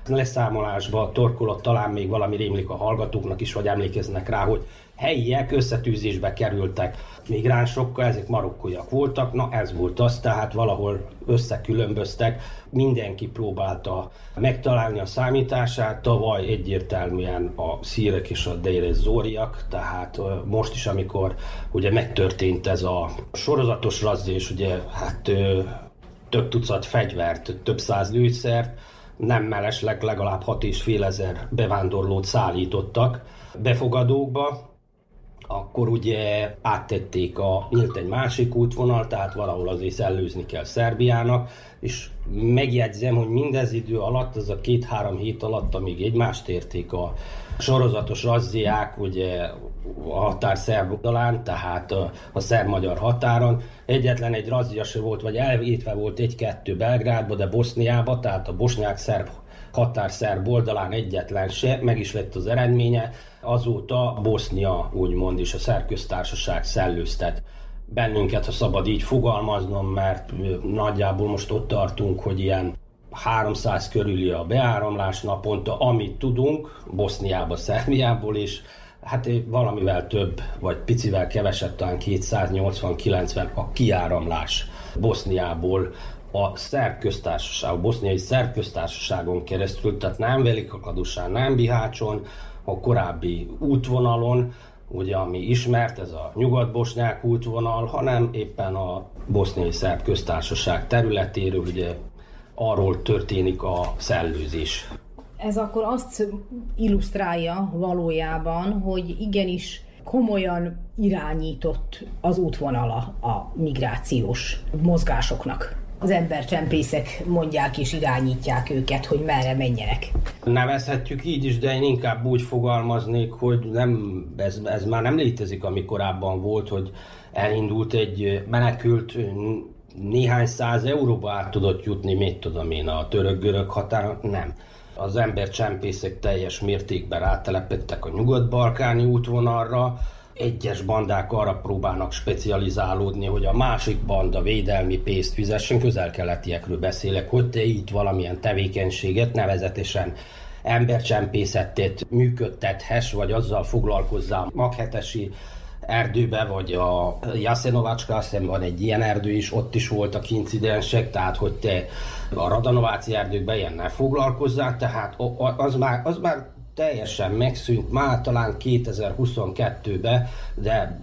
leszámolásba torkolott, talán még valami rémlik a hallgatóknak is, vagy emlékeznek rá, hogy helyiek összetűzésbe kerültek migránsokkal, ezek marokkóiak voltak, na ez volt az, tehát valahol összekülönböztek, mindenki próbálta megtalálni a számítását, tavaly egyértelműen a szírek és a deir ez-zóriak, tehát most is, amikor ugye megtörtént ez a sorozatos razzés, ugye több tucat fegyvert, több száz lőszert, nem mellesleg legalább 6,5 ezer bevándorlót szállítottak befogadókba, akkor ugye áttették nyílt egy másik útvonal, tehát valahol azért szellőzni kell Szerbiának, és megjegyzem, hogy mindez idő alatt, ez a 2-3 hét alatt, amíg egymást érték a sorozatos razziák, ugye a határ szerb oldalán, tehát a szerb-magyar határon, egyetlen egy razzia se volt, vagy elvétve volt 1-2 Belgrádba, de Boszniába, tehát a bosnyák-szerb határ szerb oldalán egyetlen se, meg is lett az eredménye, azóta Bosznia úgymond is a szerb köztársaság szellőztet bennünket, ha szabad így fogalmaznom, mert nagyjából most ott tartunk, hogy ilyen 300 körüli a beáramlás naponta, amit tudunk, Boszniába, Szerbiából is, valamivel több, vagy picivel kevesebb, talán 280-90 a kiáramlás Boszniából, a szerb köztársaság, a boszniai szerb köztársaságon keresztül, tehát nem Velikakadusán, nem Bihácson, a korábbi útvonalon, ugye ami ismert, ez a nyugat-bosnyák útvonal, hanem éppen a boszniai szerb köztársaság területéről, ugye arról történik a szellőzés. Ez akkor azt illusztrálja valójában, hogy igenis komolyan irányított az útvonala a migrációs mozgásoknak. Az embercsempészek mondják és irányítják őket, hogy merre menjenek. Nevezhetjük így is, de én inkább úgy fogalmaznék, hogy nem, ez már nem létezik, ami korábban volt, hogy elindult egy menekült, néhány száz euróba át tudott jutni, mit tudom én, a török-görög határon, nem. Az embercsempészek teljes mértékben rátelepedtek a nyugat-balkáni útvonalra, egyes bandák arra próbálnak specializálódni, hogy a másik banda védelmi pénzt fizessen, közel-keletiekről beszélek, hogy te itt valamilyen tevékenységet, nevezetesen embercsempészetet működtethess, vagy azzal foglalkozzál Maghetesi erdőbe, vagy a Jasenovácska, aztán van egy ilyen erdő is, ott is voltak incidensek, tehát hogy te a radanováci erdőkbe ilyennel foglalkozzál, tehát az már teljesen megszűnt, már talán 2022-ben, de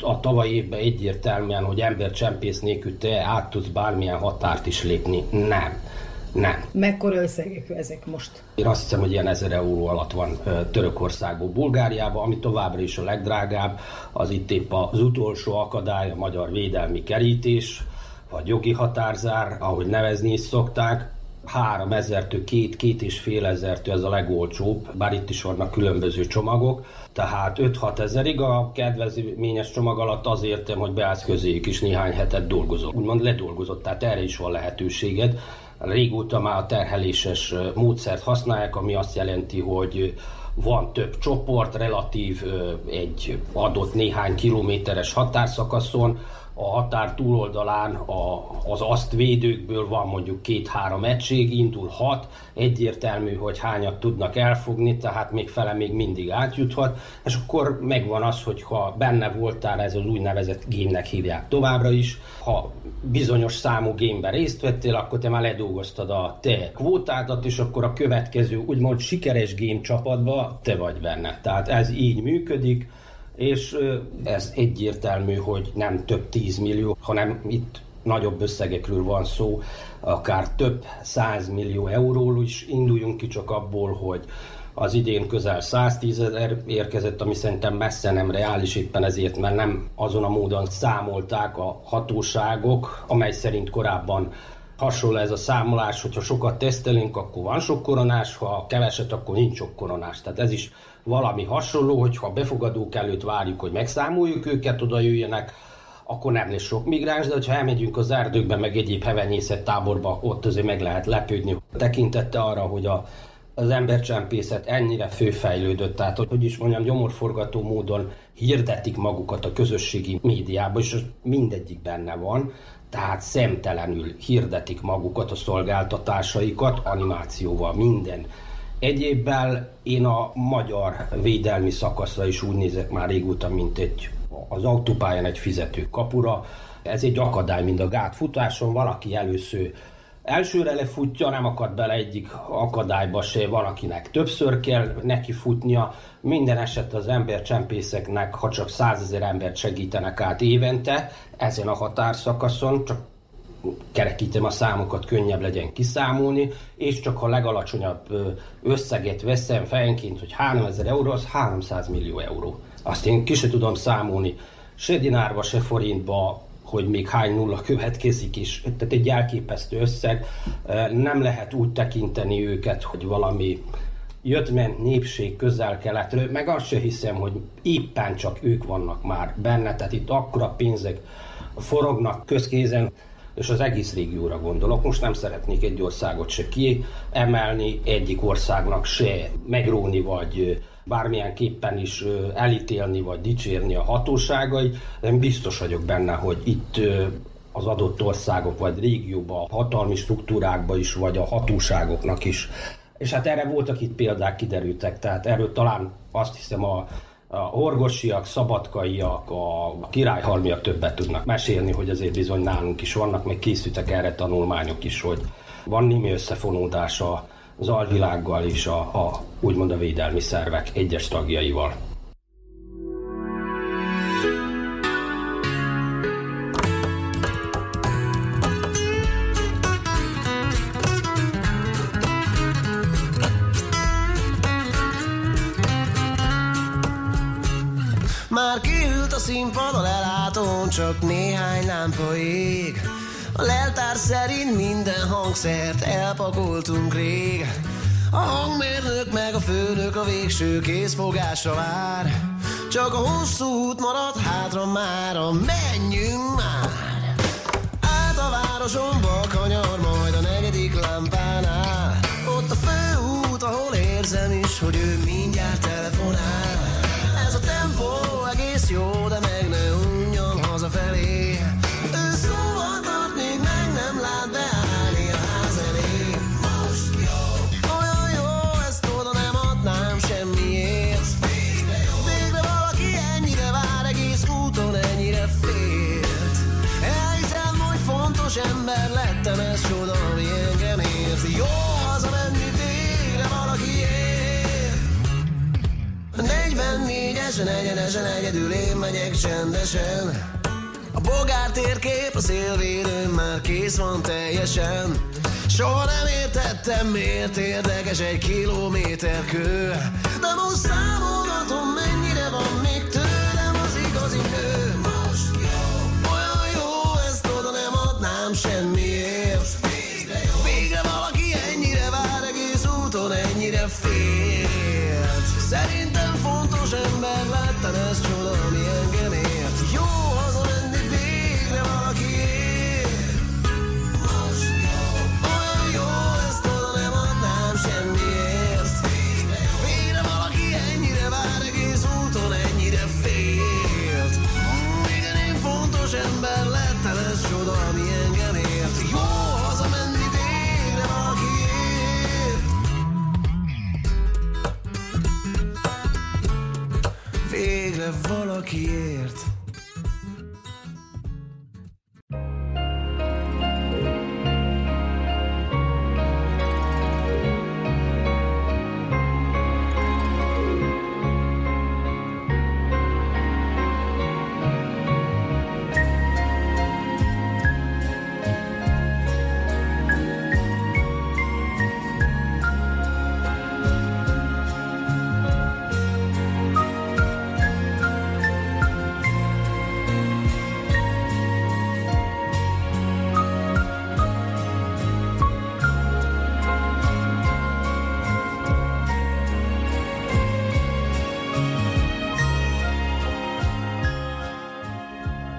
a tavalyi évben egyértelműen, hogy embercsempész nélkül te át tudsz bármilyen határt is lépni. Nem. Mekkora összegek ezek most? Én azt hiszem, hogy ilyen 1000 euró alatt van Törökországból Bulgáriába, ami továbbra is a legdrágább, az itt épp az utolsó akadály, a magyar védelmi kerítés, vagy jogi határzár, ahogy nevezni is szokták. 3000-től 2-2,5 ezertől ez a legolcsóbb, bár itt is vannak különböző csomagok, tehát 5-6 ezerig a kedvezményes csomag alatt az értem, hogy beállsz közéjük is néhány hetet dolgozott, úgymond ledolgozott, tehát erre is van lehetőséged. Régóta már a terheléses módszert használják, ami azt jelenti, hogy van több csoport, relatív egy adott néhány kilométeres határszakaszon, a határ túloldalán az azt védőkből van mondjuk 2-3 egység, indul 6, egyértelmű, hogy hányat tudnak elfogni, tehát még fele még mindig átjuthat, és akkor megvan az, hogy ha benne voltál, ez az úgynevezett gémnek hívják továbbra is, ha bizonyos számú gémben részt vettél, akkor te már ledolgoztad a te kvótádat, és akkor a következő úgymond sikeres gém csapatba te vagy benne. Tehát ez így működik, és ez egyértelmű, hogy nem több 10 millió, hanem itt nagyobb összegekről van szó, akár több 100 millió euróról is. Induljunk ki csak abból, hogy az idén közel 110 000 érkezett, ami szerintem messze nem reális, éppen ezért, mert nem azon a módon számolták a hatóságok, amely szerint korábban hasonló ez a számolás, hogyha sokat tesztelünk, akkor van sok koronás, ha keveset, akkor nincs sok koronás. Tehát ez is valami hasonló, hogyha befogadók előtt várjuk, hogy megszámoljuk őket, oda jöjjenek, akkor nem lesz sok migráns, de ha elmegyünk az erdőkbe, meg egyéb hevenyészet táborba, ott azért meg lehet lepődni. Tekintette arra, hogy az embercsempészet ennyire főfejlődött, tehát hogy is mondjam, gyomorforgató módon hirdetik magukat a közösségi médiában, és mindegyik benne van, tehát szemtelenül hirdetik magukat, a szolgáltatásaikat, animációval, minden. Egyébbel én a magyar védelmi szakaszra is úgy nézek már régóta, mint az autópályán egy fizető kapura. Ez egy akadály, mint a gátfutáson, valaki elsőre lefutja, nem akad bele egyik akadályba se, van akinek többször kell neki futnia. Minden eset az embercsempészeknek, ha csak 100 000 embert segítenek át évente, ezen a határszakaszon, csak kerekítem a számokat, könnyebb legyen kiszámolni, és csak ha legalacsonyabb összeget veszem fejenként, hogy 3 000 euró, az 300 millió euró. Azt én ki se tudom számolni, se dinárba, se forintba, hogy még hány nulla következik is. Tehát egy elképesztő összeg. Nem lehet úgy tekinteni őket, hogy valami jött-ment népség közel-keletről, meg azt se hiszem, hogy éppen csak ők vannak már benne. Tehát itt akkora pénzek forognak közkézen, és az egész régióra gondolok. Most nem szeretnék egy országot se kiemelni, egyik országnak se megróni, vagy bármilyen képpen is elítélni, vagy dicsérni a hatóságai. Nem biztos vagyok benne, hogy itt az adott országok, vagy régióban, a hatalmi struktúrákban is, vagy a hatóságoknak is. És hát erre voltak itt példák, kiderültek. Tehát erről talán azt hiszem a orgosiak, szabadkaiak, a királyhalmiak többet tudnak mesélni, hogy azért bizony nálunk is vannak, meg készültek erre tanulmányok is, hogy van némi összefonódása az alvilággal és a úgymond a védelmi szervek egyes tagjaival. Már kiült a színpadon elátón, csak néhány lámpa ég. A leltár szerint minden hangszert elpakoltunk rég. A hangmérnök meg a főnök a végső készfogásra vár. Csak a hosszú út marad hátra mára, menjünk már! Át a városon bal kanyar, majd a negyedik lámpánál. Ott a főút, ahol érzem is, hogy ő mindjárt telefonál. Ez a tempó egész jó, de meg ne unjon hazafelé. Ember lettem, ez csoda, ami engem érzi. Jó hazamenni végre valakiért. 44-esen, egyenesen, egyedül én megyek csendesen. A bogár térkép, a szélvédőn már kész van teljesen. Soha nem értettem, miért érdekes egy kilométer kő. De most számolgatom, mennyire van még tőlem az igazi nő. Semmiért. Végre valaki ennyire vár, egész úton ennyire félt. Szerintem fontos ember láttam, ez csoda, ami engem ért. Jó hazamenni végre valaki ért. Most jó. Olyan jó, ezt oda nem adnám semmiért. Végre valaki ennyire vár, egész úton ennyire félt. Igen, én fontos ember lettem, ez csoda, ami engem ért. Végre valakiért.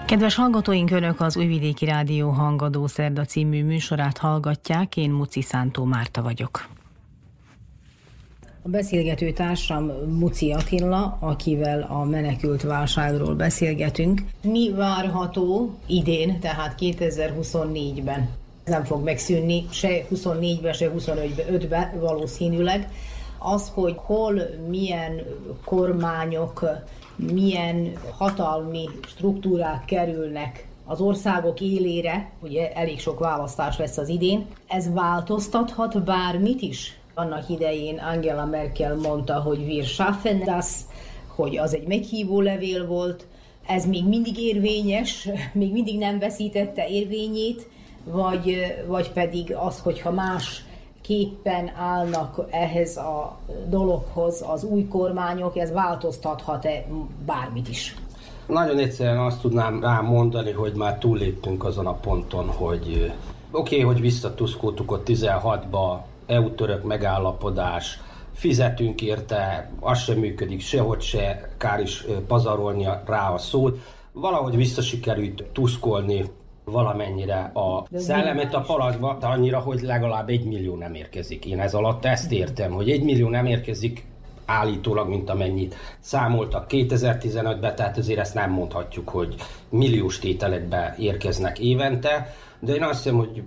Kedves hallgatóink, Önök az Újvidéki Rádió Hangadó szerda című műsorát hallgatják, én Muci Szántó Márta vagyok. A beszélgető társam Muci Attila, akivel a menekült válságról beszélgetünk. Mi várható idén, tehát 2024-ben? Ez nem fog megszűnni, se 24-ben, se 25-ben valószínűleg. Az, hogy hol, milyen kormányok, milyen hatalmi struktúrák kerülnek az országok élére, ugye elég sok választás lesz az idén, ez változtathat bármit is. Annak idején Angela Merkel mondta, hogy wir schaffen das, hogy az egy meghívó levél volt, ez még mindig érvényes, még mindig nem veszítette érvényét, vagy pedig az, hogyha más képpen állnak ehhez a dologhoz az új kormányok, ez változtathat-e bármit is? Nagyon egyszerűen azt tudnám rámondani, hogy már túlléptünk azon a ponton, hogy hogy visszatuszkoltuk a 16-ba, EU-török megállapodás, fizetünk érte, az sem működik sehogy se, kár is pazarolni rá a szót. Valahogy visszasikerült tuszkolni valamennyire a szellemet a palacba, de annyira, hogy legalább 1 millió nem érkezik. Én ez alatt ezt értem, hogy 1 millió nem érkezik állítólag, mint amennyit számoltak 2015-ben, tehát azért ezt nem mondhatjuk, hogy milliós tételekbe érkeznek évente, de én azt hiszem, hogy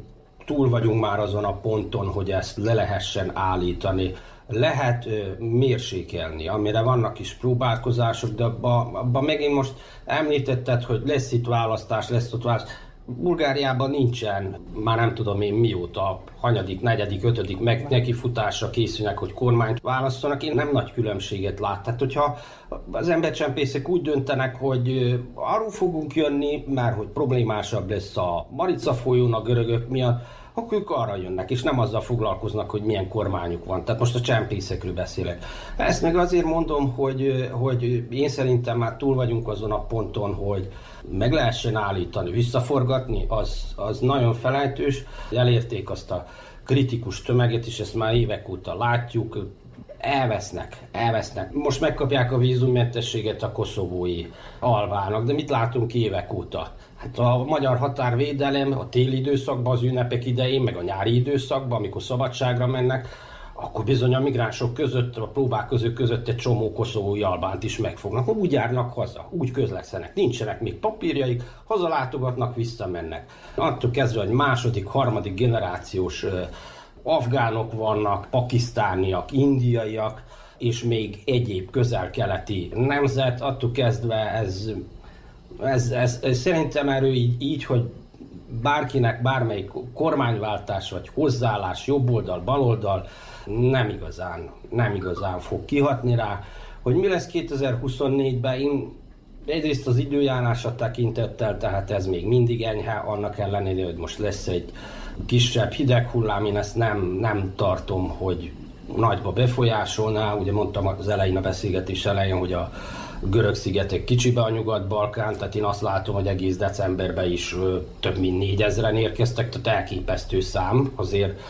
túl vagyunk már azon a ponton, hogy ezt le lehessen állítani. Lehet mérsékelni, amire vannak is próbálkozások, de abban megint most említetted, hogy lesz itt választás, lesz ott választás. Bulgáriában nincsen, már nem tudom én mióta, hanyadik, negyedik, ötödik nekifutásra készülnek, hogy kormányt választanak. Én nem nagy különbséget lát. Tehát, hogyha az embercsempészek úgy döntenek, hogy arról fogunk jönni, mert hogy problémásabb lesz a Marica folyón a görögök miatt, akkor ők arra jönnek, és nem azzal foglalkoznak, hogy milyen kormányuk van. Tehát most a csempészekről beszélek. Ezt meg azért mondom, hogy én szerintem már túl vagyunk azon a ponton, hogy meg lehessen állítani, visszaforgatni, az nagyon felejtős. Elérték azt a kritikus tömeget, és ezt már évek óta látjuk. Elvesznek. Most megkapják a vízummentességet a koszovói albánok, de mit látunk évek óta? Hát a magyar határvédelem a téli időszakban, az ünnepek idején, meg a nyári időszakban, amikor szabadságra mennek, akkor bizony a migránsok között, a próbálkozók között egy csomó koszovói albánt is megfognak. Úgy járnak haza, úgy közlekszenek, nincsenek még papírjaik, hazalátogatnak, visszamennek. Attól kezdve, hogy második, harmadik generációs afgánok vannak, pakisztániak, indiaiak, és még egyéb közel-keleti nemzet, attól kezdve ez szerintem erő így, hogy bárkinek bármelyik kormányváltás vagy hozzáállás jobb oldal, bal oldal nem igazán fog kihatni rá. Hogy mi lesz 2024-ben, én egyrészt az időjárásra tekintettel, tehát ez még mindig enyhe, annak ellenére, hogy most lesz egy kisebb hideghullám, én ezt nem tartom, hogy nagyba befolyásolná. Ugye mondtam az elején, a beszélgetés elején, hogy a görög szigetek kicsibe a Nyugat-Balkán, tehát én azt látom, hogy egész decemberben is több mint 4000-en érkeztek, tehát elképesztő szám. Azért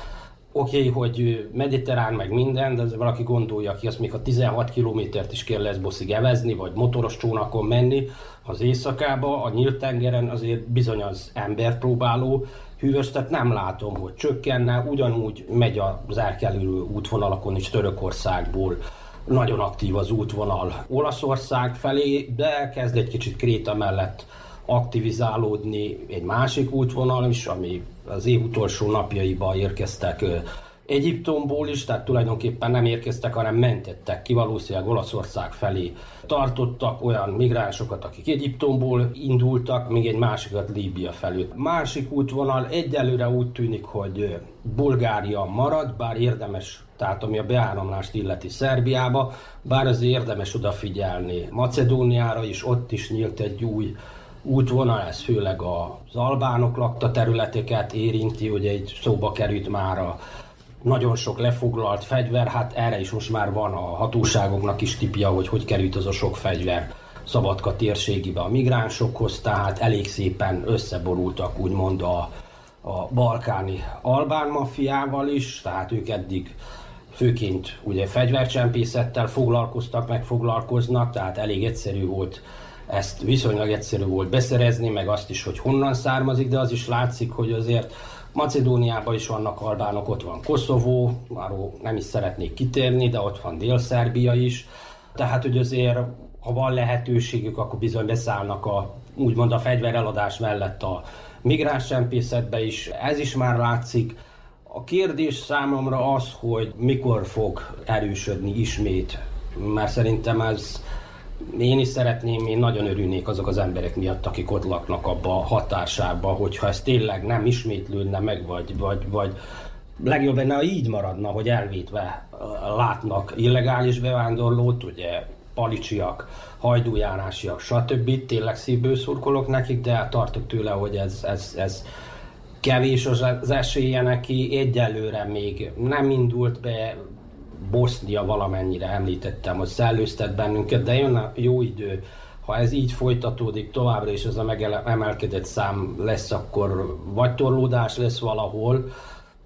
hogy mediterrán meg minden, de valaki gondolja ki, azt még a 16 kilométert is kell Leszboszig evezni, vagy motoros csónakon menni az éjszakába, a nyílt tengeren azért bizony az emberpróbáló hűvös, tehát nem látom, hogy csökkenne, ugyanúgy megy az elkerülő útvonalakon is Törökországból. Nagyon aktív az útvonal Olaszország felé, de kezd egy kicsit Kréta mellett aktivizálódni egy másik útvonal is, ami az év utolsó napjaiba érkeztek Egyiptomból is, tehát tulajdonképpen nem érkeztek, hanem mentettek ki, valószínűleg Olaszország felé tartottak olyan migránsokat, akik Egyiptomból indultak, még egy másikat Líbia felé. Másik útvonal egyelőre úgy tűnik, hogy Bulgária marad, bár érdemes, tehát ami a beáramlást illeti Szerbiába, bár azért érdemes odafigyelni Macedóniára is, ott is nyílt egy új útvonal, ez főleg az albánok lakta területeket érinti, ugye egy szóba került már a nagyon sok lefoglalt fegyver, hát erre is most már van a hatóságoknak is tipja, hogy került az a sok fegyver Szabadka térségébe a migránsokhoz, tehát elég szépen összeborultak úgymond a balkáni albán maffiával is, tehát ők eddig főként ugye fegyvercsempészettel foglalkoztak, tehát elég egyszerű volt ezt viszonylag egyszerű volt beszerezni, meg azt is, hogy honnan származik, de az is látszik, hogy azért Macedóniában is vannak albánok, ott van Koszovó, arról nem is szeretnék kitérni, de ott van Dél-Szerbia is, tehát hogy azért, ha van lehetőségük, akkor bizony beszállnak a, úgymond a fegyvereladás mellett a migránscsempészetbe is, ez is már látszik. A kérdés számomra az, hogy mikor fog erősödni ismét, mert szerintem ez, én is szeretném, én nagyon örülnék azok az emberek miatt, akik ott laknak abba a határsában, hogyha ez tényleg nem ismétlődne meg, vagy legjobb lenne, ha így maradna, hogy elvétve látnak illegális bevándorlót, ugye palicsiak, hajdújárásiak, stb. Tényleg szívből szurkolok nekik, de tartok tőle, hogy ez kevés az esélye neki, egyelőre még nem indult be, Bosznia valamennyire említettem, hogy szellőztet bennünket, de jön a jó idő. Ha ez így folytatódik továbbra, és ez a megemelkedett szám lesz, akkor vagy torlódás lesz valahol,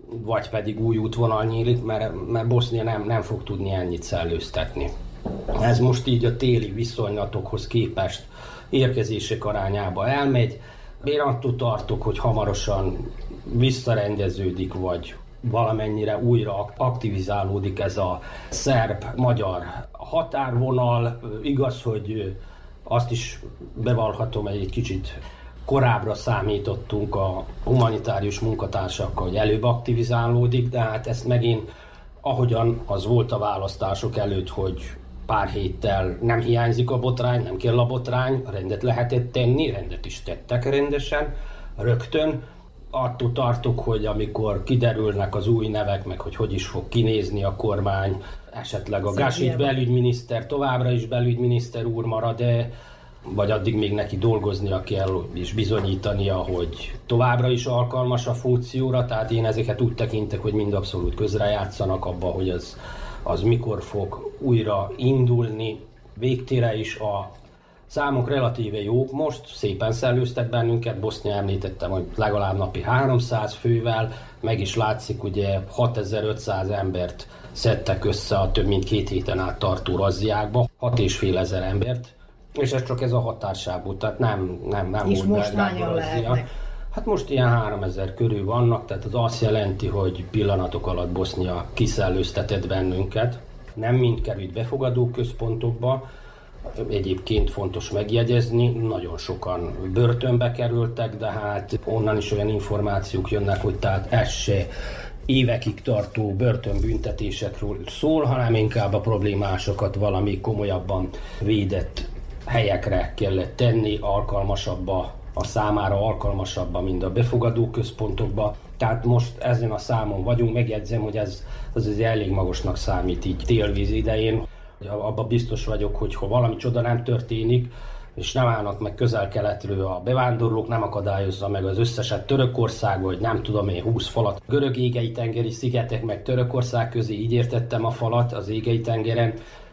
vagy pedig új útvonal nyílik, mert Bosznia nem fog tudni ennyit szellőztetni. Ez most így a téli viszonylatokhoz képest érkezések arányába elmegy. Én attól tartok, hogy hamarosan visszarendeződik, vagy valamennyire újra aktivizálódik ez a szerb-magyar határvonal. Igaz, hogy azt is bevallhatom, hogy egy kicsit korábbra számítottunk a humanitárius munkatársakkal, hogy előbb aktivizálódik, de hát ezt megint, ahogyan az volt a választások előtt, hogy pár héttel nem hiányzik a botrány, nem kell a botrány, rendet lehetett tenni, rendet is tettek rendesen, rögtön. Attól tartok, hogy amikor kiderülnek az új nevek, meg hogy is fog kinézni a kormány, esetleg a Gásit belügyminiszter továbbra is belügyminiszter úr marad, vagy addig még neki dolgoznia kell és bizonyítania, hogy továbbra is alkalmas a funkcióra, tehát én ezeket úgy tekintek, hogy mind abszolút közrejátszanak abba, hogy az mikor fog újra indulni, végtére is a számok relatíve jók, most szépen szellőztek bennünket, Bosznia említettem, hogy legalább napi 300 fővel, meg is látszik, ugye 6500 embert szedtek össze a több mint 2 héten át tartó razziákba, 6.500 embert, és ez csak ez a határsából, tehát nem és volt belgább razzia. Hát most ilyen 3000 körül vannak, tehát az azt jelenti, hogy pillanatok alatt Bosznia kiszellőztetett bennünket, nem mind került befogadó központokba. Egyébként fontos megjegyezni, nagyon sokan börtönbe kerültek, de hát onnan is olyan információk jönnek, hogy tehát ez se évekig tartó börtönbüntetésekről szól, hanem inkább a problémásokat valami komolyabban védett helyekre kellett tenni, alkalmasabba, a számára alkalmasabba, mint a befogadó központokba. Tehát most ezen a számon vagyunk, megjegyzem, hogy ez az elég magosnak számít így télvíz idején. Abban biztos vagyok, hogy ha valami csoda nem történik, és nem állnak meg közel-keletről a bevándorlók, nem akadályozza meg az összeset Törökország, vagy nem tudom én, 20 falat. Görög égei-tengeri szigetek meg Törökország közé, így értettem a falat az égei-tengeren,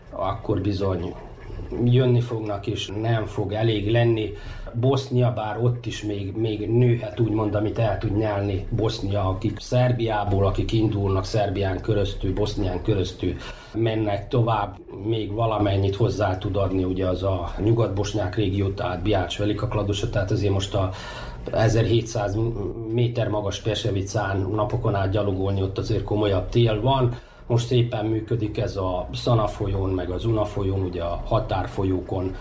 akkor bizony jönni fognak, és nem fog elég lenni. Bosznia, bár ott is még nőhet, úgymond, amit el tud nyelni Bosznia, akik Szerbiából, akik indulnak Szerbián köröztül, Bosznián köröztül mennek tovább, még valamennyit hozzá tud adni ugye az a nyugat-bosnyák régió, tehát Biács, Velika Kladusa, tehát azért most a 1700 méter magas Pesevicán napokon át gyalogolni, ott azért komolyabb tél van. Most szépen működik ez a Szana folyón, meg az Una folyón, ugye a határfolyókon,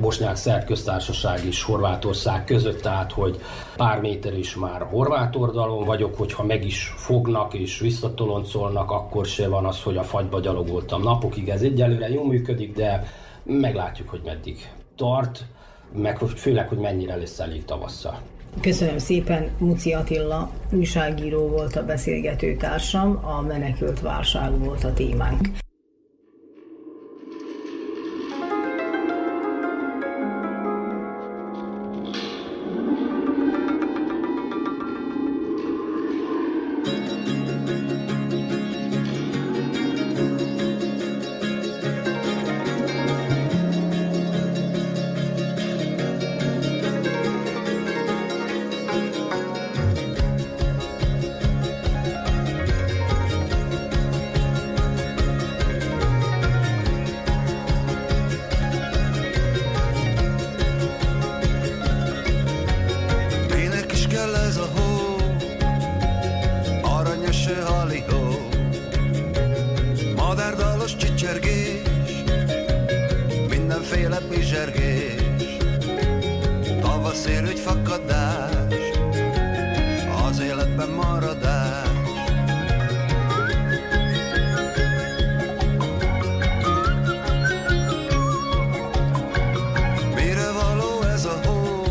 Bosnyák-Szerb Köztársaság és Horvátország között, tehát hogy pár méter is már horvát oldalon vagyok, hogyha meg is fognak és visszatoloncolnak, akkor se van az, hogy a fagyba gyalogoltam napokig. Ez egyelőre jól működik, de meglátjuk, hogy meddig tart, meg főleg, hogy mennyire lesz elég tavasszal. Köszönöm szépen, Muci Attila újságíró volt a beszélgető társam, a menekült válság volt a témánk. ünnep és zsergés, tavasz érügy fakadás, az életben maradás. Mire való ez a hó?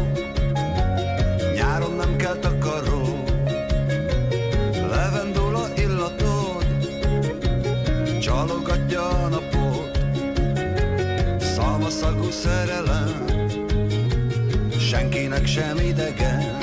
Nyáron nem kell takaró, levendula illatod csalogatja a napot. Szalmaszagú szerelem senkinek sem idegen.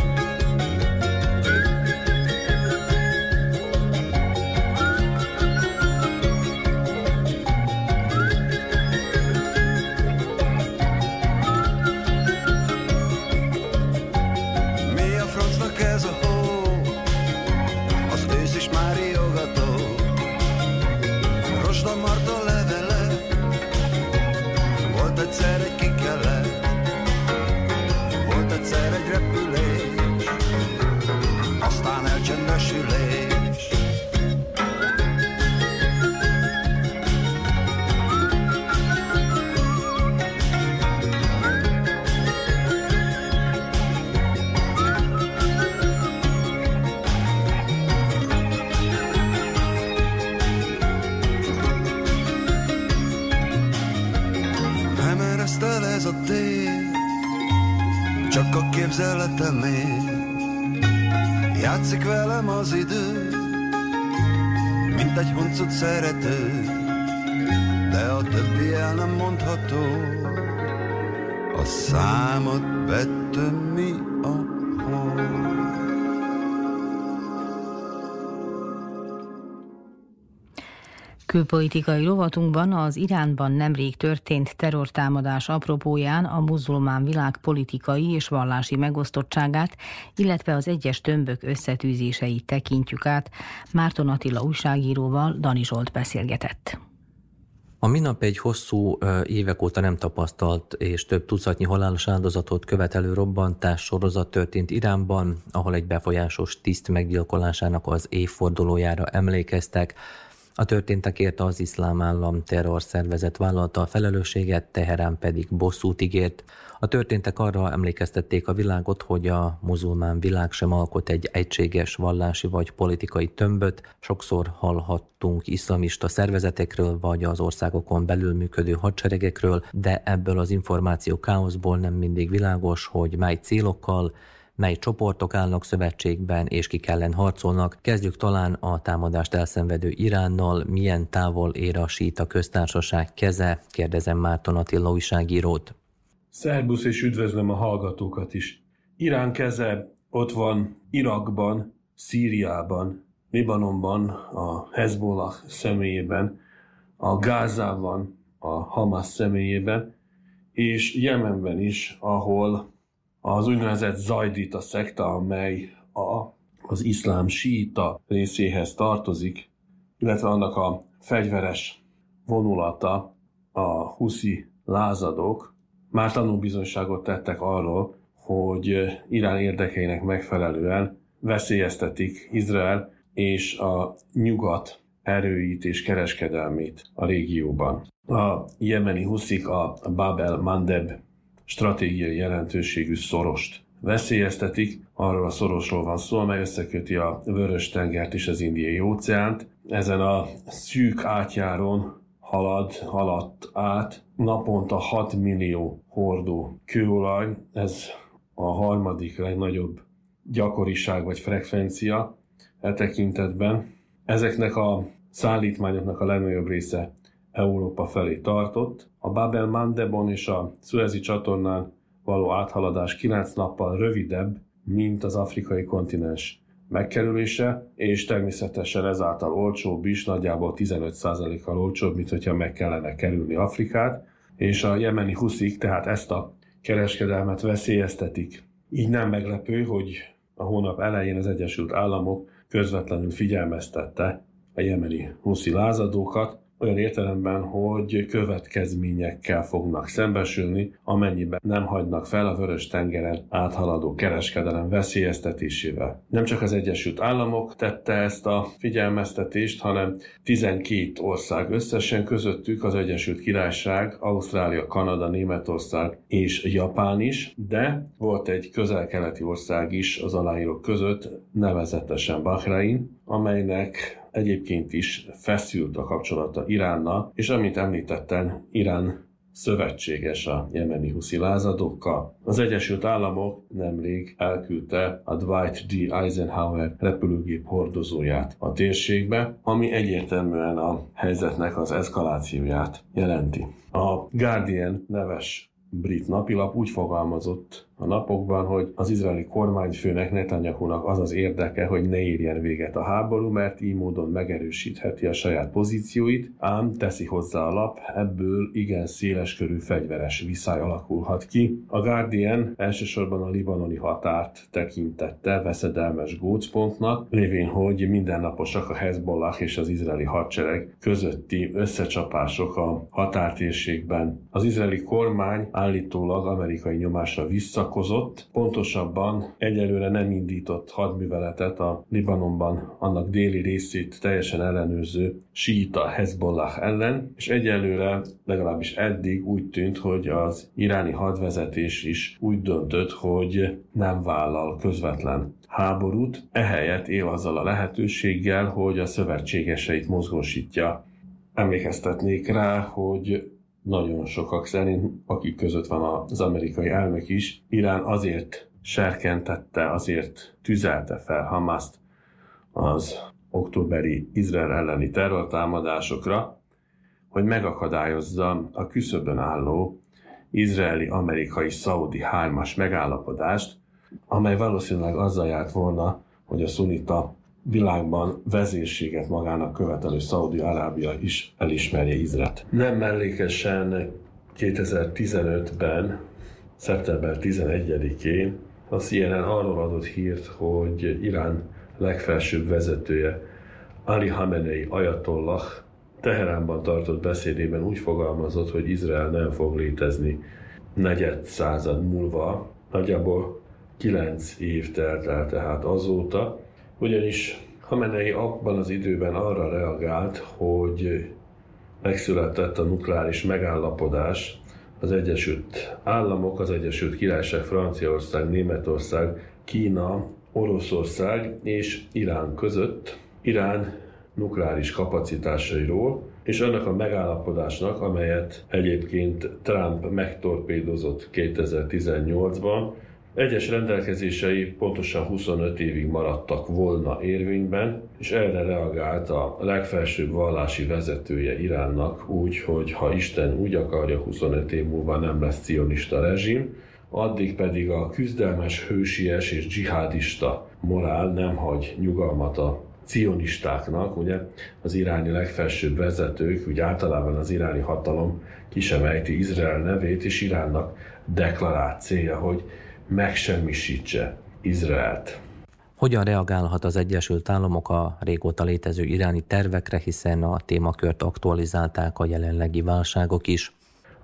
Játszik velem az idő, mint egy huncut szerető, de a többi el nem mondható. A számot betömi a hó. Külpolitikai rovatunkban az Iránban nemrég történt terrortámadás apropóján a muzulmán világ politikai és vallási megosztottságát, illetve az egyes tömbök összetűzéseit tekintjük át. Márton Attila újságíróval Dani Zsolt beszélgetett. A minap egy hosszú évek óta nem tapasztalt és több tucatnyi halálos áldozatot követelő robbantás sorozat történt Iránban, ahol egy befolyásos tiszt meggyilkolásának az évfordulójára emlékeztek. A történtekért az Iszlám Állam terrorszervezet vállalta a felelősséget, Teherán pedig bosszút ígért. A történtek arra emlékeztették a világot, hogy a muzulmán világ sem alkot egy egységes vallási vagy politikai tömböt. Sokszor hallhattunk iszlamista szervezetekről vagy az országokon belül működő hadseregekről, de ebből az információ káoszból nem mindig világos, hogy mely célokkal, mely csoportok állnak szövetségben és kik ellen harcolnak. Kezdjük talán a támadást elszenvedő Iránnal. Milyen távol ér a síita köztársaság keze? Kérdezem Márton Attila újságírót. Szerbusz, és üdvözlöm a hallgatókat is. Irán keze ott van Irakban, Szíriában, Libanonban, a Hezbollah személyében, a Gázában, a Hamas személyében, és Jemenben is, ahol az úgynevezett zajdita szekta, amely az iszlám síita részéhez tartozik, illetve annak a fegyveres vonulata, a huszi lázadók már tanúbizonyságot tettek arról, hogy Irán érdekeinek megfelelően veszélyeztetik Izrael és a nyugat erőit és kereskedelmét a régióban. A jemeni huszik a Bab el-Mandeb stratégiai jelentőségű szorost veszélyeztetik, arról a szorosról van szó, amely összeköti a Vörös-tengert és az Indiai óceánt. Ezen a szűk átjáron haladt át naponta 6 millió hordó kőolaj, ez a harmadik legnagyobb gyakoriság vagy frekvencia e tekintetben. Ezeknek a szállítmányoknak a legnagyobb része Európa felé tartott. A Bab el-Mandebon és a Szuezi csatornán való áthaladás 9 nappal rövidebb, mint az afrikai kontinens megkerülése, és természetesen ezáltal olcsóbb is, nagyjából 15%-kal olcsóbb, mint hogyha meg kellene kerülni Afrikát, és a jemeni huszik tehát ezt a kereskedelmet veszélyeztetik. Így nem meglepő, hogy a hónap elején az Egyesült Államok közvetlenül figyelmeztette a jemeni huszi lázadókat, olyan értelemben, hogy következményekkel fognak szembesülni, amennyiben nem hagynak fel a Vörös-tengeren áthaladó kereskedelem veszélyeztetésével. Nem csak az Egyesült Államok tette ezt a figyelmeztetést, hanem 12 ország összesen, közöttük az Egyesült Királyság, Ausztrália, Kanada, Németország és Japán is, de volt egy közel-keleti ország is az aláírók között, nevezetesen Bahrein, amelynek egyébként is feszült a kapcsolata Iránnal, és amint említettem, Irán szövetséges a jemeni huszi lázadókkal. Az Egyesült Államok nemrég elküldte a Dwight D. Eisenhower repülőgép hordozóját a térségbe, ami egyértelműen a helyzetnek az eszkalációját jelenti. A Guardian neves brit napilap úgy fogalmazott a napokban, hogy az izraeli kormányfőnek, Netanyahunak az az érdeke, hogy ne érjen véget a háború, mert így módon megerősítheti a saját pozícióit, ám teszi hozzá a lap, ebből igen széleskörű fegyveres viszály alakulhat ki. A Guardian elsősorban a libanoni határt tekintette veszedelmes gócpontnak, lévén, hogy mindennaposak a Hezbollah és az izraeli hadsereg közötti összecsapások a határtérségben. Az izraeli kormány állítólag amerikai nyomásra visszakozott, pontosabban egyelőre nem indított hadműveletet a Libanonban annak déli részét teljesen ellenőrző síita Hezbollah ellen, és egyelőre, legalábbis eddig úgy tűnt, hogy az iráni hadvezetés is úgy döntött, hogy nem vállal közvetlen háborút, ehelyett él azzal a lehetőséggel, hogy a szövetségeseit mozgósítja. Emlékeztetnék rá, hogy nagyon sokak szerint, akik között van az amerikai elnök is, Irán azért serkentette, azért tüzelte fel Hamast az októberi Izrael elleni terrortámadásokra, hogy megakadályozza a küszöbön álló izraeli-amerikai-szaudi hármas megállapodást, amely valószínűleg azzal járt volna, hogy a szunita világban vezérséget magának követelő Szaúd-Arábia is elismerje Izraelt. Nem mellékesen 2015-ben, szeptember 11-én a CNN arról adott hírt, hogy Irán legfelsőbb vezetője, Ali Khamenei ajatollah Teheránban tartott beszédében úgy fogalmazott, hogy Izrael nem fog létezni negyed század múlva, nagyjából 9 év telt el tehát azóta, ugyanis Khamenei abban az időben arra reagált, hogy megszületett a nukleáris megállapodás az Egyesült Államok, az Egyesült Királyság, Franciaország, Németország, Kína, Oroszország és Irán között, Irán nukleáris kapacitásairól, és annak a megállapodásnak, amelyet egyébként Trump megtorpédozott 2018-ban, egyes rendelkezései pontosan 25 évig maradtak volna érvényben, és erre reagált a legfelsőbb vallási vezetője Iránnak úgy, hogy ha Isten úgy akarja, 25 év múlva nem lesz cionista rezsim, addig pedig a küzdelmes, hősies és dzsihádista morál nem hagy nyugalmat a cionistáknak. Ugye az iráni legfelsőbb vezetők, úgy általában az iráni hatalom ki sem ejti Izrael nevét, és Iránnak deklarált célja, hogy megsemmisítse Izraelt. Hogyan reagálhat az Egyesült Államok a régóta létező iráni tervekre, hiszen a témakört aktualizálták a jelenlegi válságok is?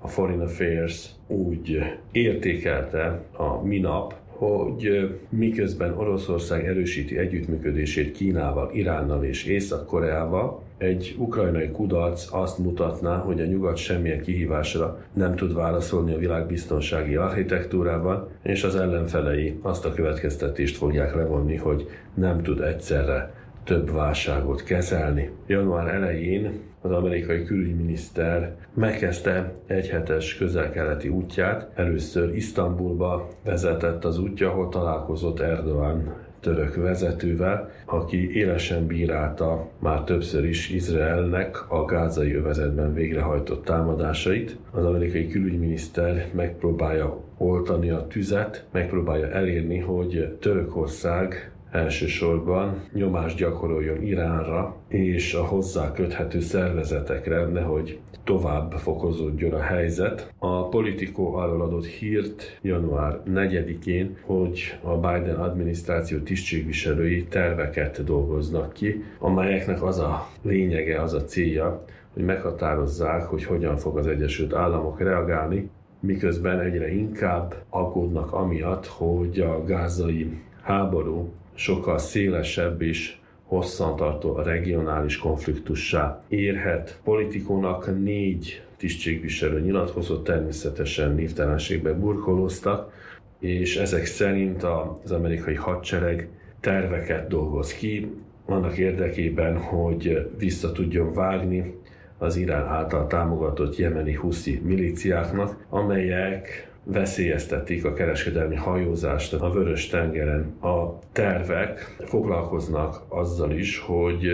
A Foreign Affairs úgy értékelte a minap, hogy miközben Oroszország erősíti együttműködését Kínával, Iránnal és Észak-Koreával, egy ukrajnai kudarc azt mutatná, hogy a nyugat semmilyen kihívásra nem tud válaszolni a világ biztonsági architektúrában, és az ellenfelei azt a következtetést fogják levonni, hogy nem tud egyszerre több válságot kezelni. Január elején az amerikai külügyminiszter megkezdte egyhetes közel-keleti útját. Először Isztambulba vezetett az útja, ahol találkozott Erdoğan török vezetővel, aki élesen bírálta már többször is Izraelnek a gázai övezetben végrehajtott támadásait. Az amerikai külügyminiszter megpróbálja oltani a tüzet, megpróbálja elérni, hogy Törökország elsősorban nyomást gyakoroljon Iránra és a hozzá köthető szervezetekre, nehogy tovább fokozódjon a helyzet. A Politico arról adott hírt január 4-én, hogy a Biden adminisztráció tisztségviselői terveket dolgoznak ki, amelyeknek az a lényege, az a célja, hogy meghatározzák, hogy hogyan fog az Egyesült Államok reagálni, miközben egyre inkább aggódnak amiatt, hogy a gázai háború sokkal szélesebb és hosszantartó regionális konfliktussá érhet. Politikónak 4 tisztségviselő nyilatkozott, természetesen névtelenségbe burkolóztak, és ezek szerint az amerikai hadsereg terveket dolgoz ki, annak érdekében, hogy vissza tudjon vágni az Irán által támogatott jemeni huszi milíciáknak, amelyek veszélyeztetik a kereskedelmi hajózást a Vörös-tengeren. A tervek foglalkoznak azzal is, hogy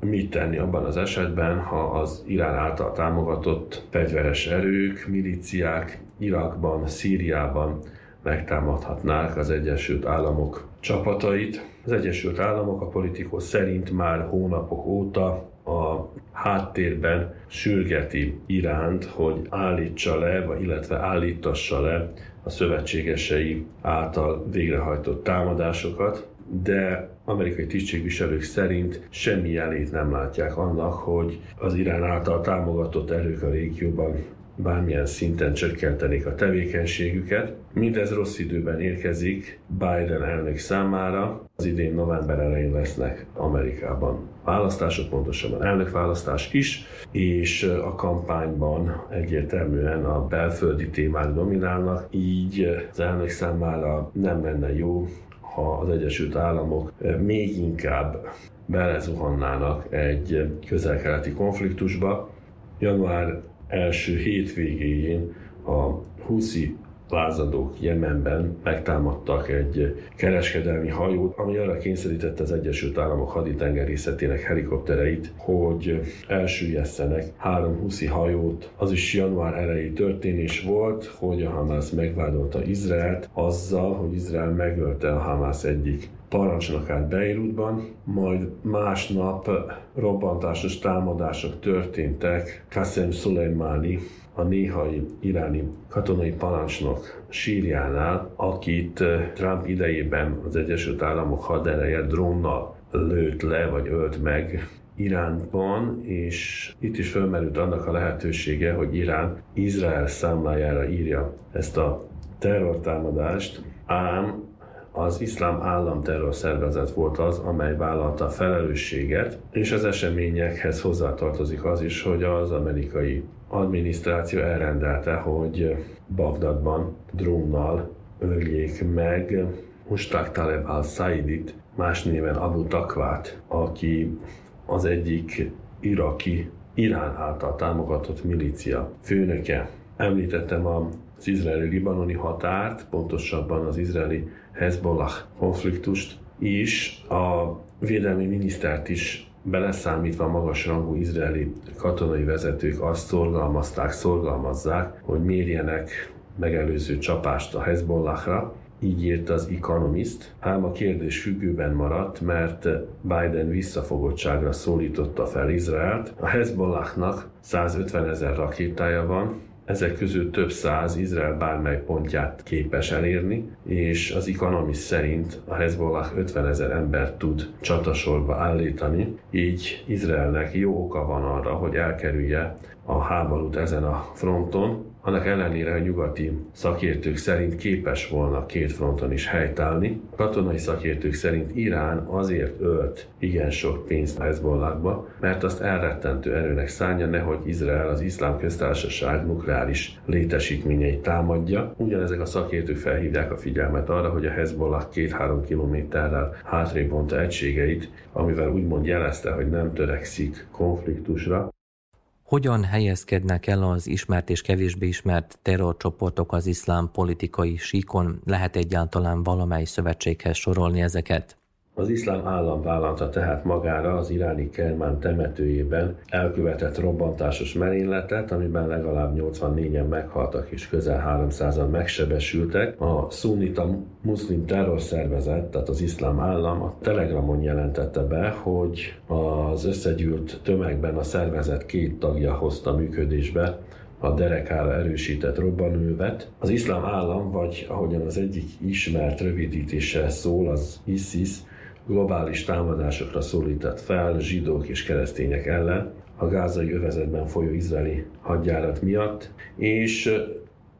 mit tenni abban az esetben, ha az Irán által támogatott fegyveres erők, milíciák Irakban, Szíriában megtámadhatnák az Egyesült Államok csapatait. Az Egyesült Államok a politikus szerint már hónapok óta a háttérben sürgeti Iránt, hogy állítsa le, illetve állítassa le a szövetségesei által végrehajtott támadásokat, de amerikai tisztségviselők szerint semmi jelét nem látják annak, hogy az Irán által támogatott erők a régióban bármilyen szinten csökkentenék a tevékenységüket. Mindez rossz időben érkezik Biden elnök számára. Az idén november elején lesznek Amerikában választások, pontosabban elnökválasztás is, és a kampányban egyértelműen a belföldi témák dominálnak, így az elnök számára nem lenne jó, ha az Egyesült Államok még inkább belezuhannának egy közel-keleti konfliktusba. Január első hétvégén a huszi lázadók Jemenben megtámadtak egy kereskedelmi hajót, ami arra kényszerítette az Egyesült Államok haditengerészetének helikoptereit, hogy elsüllyedszenek 3 huszi hajót. Az is január elején történés volt, hogy a Hamas megvádolta Izraelt azzal, hogy Izrael megölte a Hamas egyik parancsnokát Beirutban, majd másnap robbantásos támadások történtek Qassem Soleimani, a néhai iráni katonai parancsnok sírjánál, akit Trump idejében az Egyesült Államok hadereje drónnal lőtt le vagy ölt meg Iránban, és itt is felmerült annak a lehetősége, hogy Irán Izrael számlájára írja ezt a terrortámadást, ám az Iszlám Állam terrorszervezet volt az, amely vállalta a felelősséget, és az eseményekhez hozzátartozik az is, hogy az amerikai adminisztráció elrendelte, hogy Bagdadban drónnal öljék meg Mushtaq Taleb al-Saidit, más néven Abu Takwát, aki az egyik iraki, Irán által támogatott milícia főnöke. Említettem az izraeli-libanoni határt, pontosabban az izraeli Hezbollah konfliktust is, a védelmi minisztert is beleszámítva magasrangú izraeli katonai vezetők azt szorgalmazzák, hogy mérjenek megelőző csapást a Hezbollahra, így írt az Economist, ám a kérdés függőben maradt, mert Biden visszafogottságra szólította fel Izraelt. A Hezbollahnak 150,000 rakétája van, ezek közül több száz Izrael bármely pontját képes elérni, és az Economist szerint a Hezbollah 50,000 embert tud csatasorba állítani, így Izraelnek jó oka van arra, hogy elkerülje a háborút ezen a fronton, annak ellenére, hogy nyugati szakértők szerint képes volna két fronton is helytállni. A katonai szakértők szerint Irán azért ölt igen sok pénzt a Hezbollahba, mert azt elrettentő erőnek szánja, nehogy Izrael az Iszlám Köztársaság nukleáris létesítményeit támadja. Ugyanezek a szakértők felhívják a figyelmet arra, hogy a Hezbollah 2-3 kilométerrel hátrébb vonta egységeit, amivel úgymond jelezte, hogy nem törekszik konfliktusra. Hogyan helyezkednek el az ismert és kevésbé ismert terrorcsoportok az iszlám politikai síkon? Lehet egyáltalán valamely szövetséghez sorolni ezeket? Az Iszlám Állam vállalta tehát magára az iráni Kermán temetőjében elkövetett robbantásos merényletet, amiben legalább 84-en meghaltak és közel 300-an megsebesültek. A szunnita muszlim terrorszervezet, tehát az Iszlám Állam a Telegramon jelentette be, hogy az összegyűlt tömegben a szervezet 2 tagja hozta működésbe a derekára erősített robbanóművet. Az Iszlám Állam, vagy ahogyan az egyik ismert rövidítéssel szól, az ISIS, globális támadásokra szólított fel zsidók és keresztények ellen, a gázai övezetben folyó izraeli hadjárat miatt, és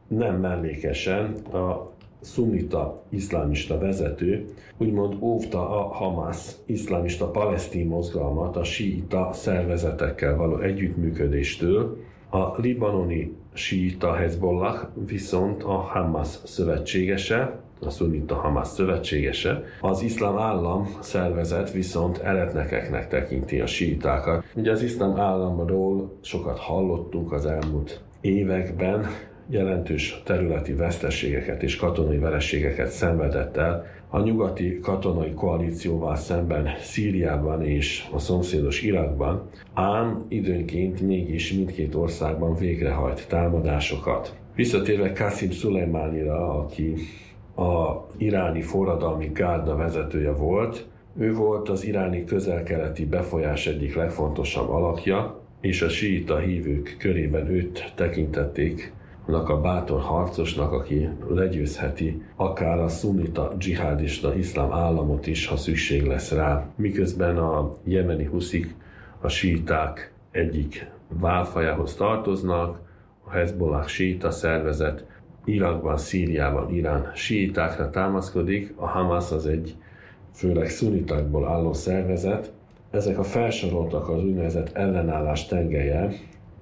nem mellékesen a szunnita iszlámista vezető úgymond óvta a Hamas iszlámista palesztin mozgalmat a síita szervezetekkel való együttműködéstől, a libanoni síita Hezbollah viszont a Hamas szövetségese, a szunnita Hamas szövetségese, az Iszlám Állam szervezet viszont eretnekeknek tekinti a síitákat. Ugye az Iszlám Államról sokat hallottunk az elmúlt években, jelentős területi veszteségeket és katonai vereségeket szenvedett el. A nyugati katonai koalícióval szemben Szíriában és a szomszédos Irakban, ám időnként mégis mindkét országban végrehajt támadásokat. Visszatérve Qassem Soleimanira, aki az iráni forradalmi gárda vezetője volt, ő volt az iráni közel-keleti befolyás egyik legfontosabb alakja, és a síita hívők körében őt tekintették annak a bátor harcosnak, aki legyőzheti akár a szunnita dzsihádista iszlám államot is, ha szükség lesz rá. Miközben a jemeni huszik a síiták egyik válfajához tartoznak, a Hezbollah síita szervezet Irakban, Szíriában, Irán síitákra támaszkodik, a Hamas az egy főleg szunitákból álló szervezet. Ezek a felsoroltak az úgynevezett ellenállás tengelye,